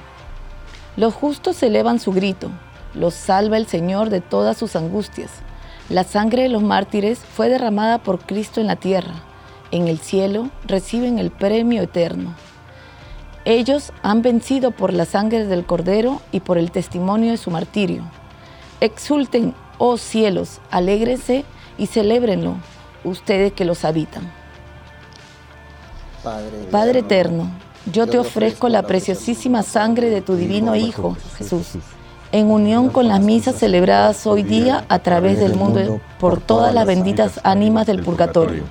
Los justos elevan su grito. Los salva el Señor de todas sus angustias. La sangre de los mártires fue derramada por Cristo en la tierra. En el cielo reciben el premio eterno. Ellos han vencido por la sangre del Cordero y por el testimonio de su martirio. Exulten, oh cielos, alégrense y celébrenlo, ustedes que los habitan. Padre eterno, yo te ofrezco la preciosísima sangre de tu divino Hijo, Jesús, en unión con las misas celebradas hoy día a través del mundo por todas las benditas ánimas del purgatorio.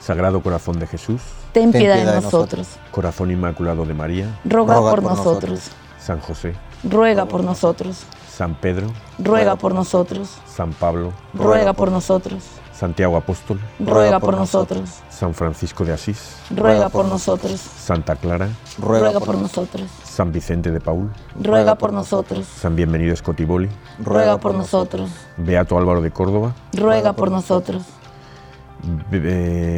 Sagrado Corazón de Jesús, ten piedad de nosotros. Corazón Inmaculado de María, ruega por nosotros. San José, ruega por nosotros. San Pedro, ruega por nosotros. San Pablo, ruega por nosotros. Santiago Apóstol, ruega por nosotros. San Francisco de Asís, ruega por nosotros. Santa Clara, ruega por nosotros. San Vicente de Paul, ruega por nosotros. San Bienvenido Scotiboli, ruega por nosotros. Beato Álvaro de Córdoba, ruega por nosotros.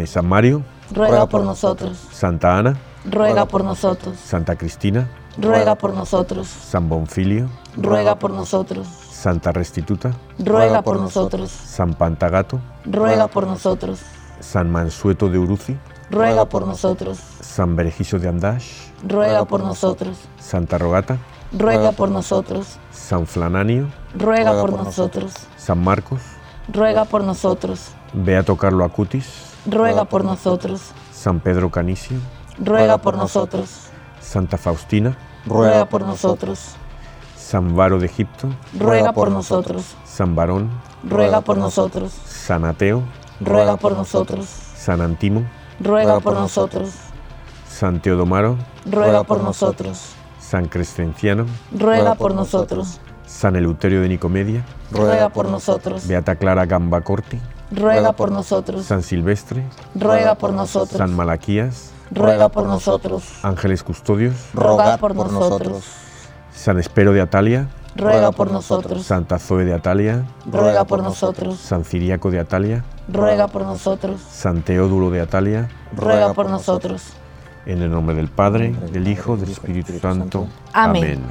San Mario, ruega por nosotros. Santa Ana, ruega por nosotros. Santa Cristina, ruega por nosotros. San Bonfilio, ruega por nosotros. Santa Restituta, ruega por nosotros. San Pantagato, ruega por nosotros. San Mansueto de Uruzi, ruega por nosotros. San Berejizo de Andash, ruega por nosotros. Santa Rogata, ruega por nosotros. San Flananio, ruega por nosotros. San Marcos, ruega por nosotros. Beato Carlo Acutis, ruega por nosotros. San Pedro Canicio, ruega por nosotros. Santa Faustina, ruega por nosotros. San Varo de Egipto, ruega por nosotros. San Varón, ruega por nosotros. San Ateo, ruega por nosotros. San Antimo, ruega por nosotros. San Teodomaro, ruega por nosotros. San Crescenciano, ruega por nosotros. San Eleuterio de Nicomedia, ruega por nosotros. Beata Clara Gambacorti, ruega por nosotros. San Silvestre, ruega por nosotros. San Malaquías, ruega por nosotros. Ángeles Custodios, ruega por nosotros. San Héspero de Atalía, ruega por nosotros. Santa Zoe de Atalía, ruega por nosotros. San Siriaco de Atalía, ruega por nosotros. San Teódulo de Atalía, ruega por nosotros. En el nombre del Padre, del Hijo, del Espíritu Santo. Amén.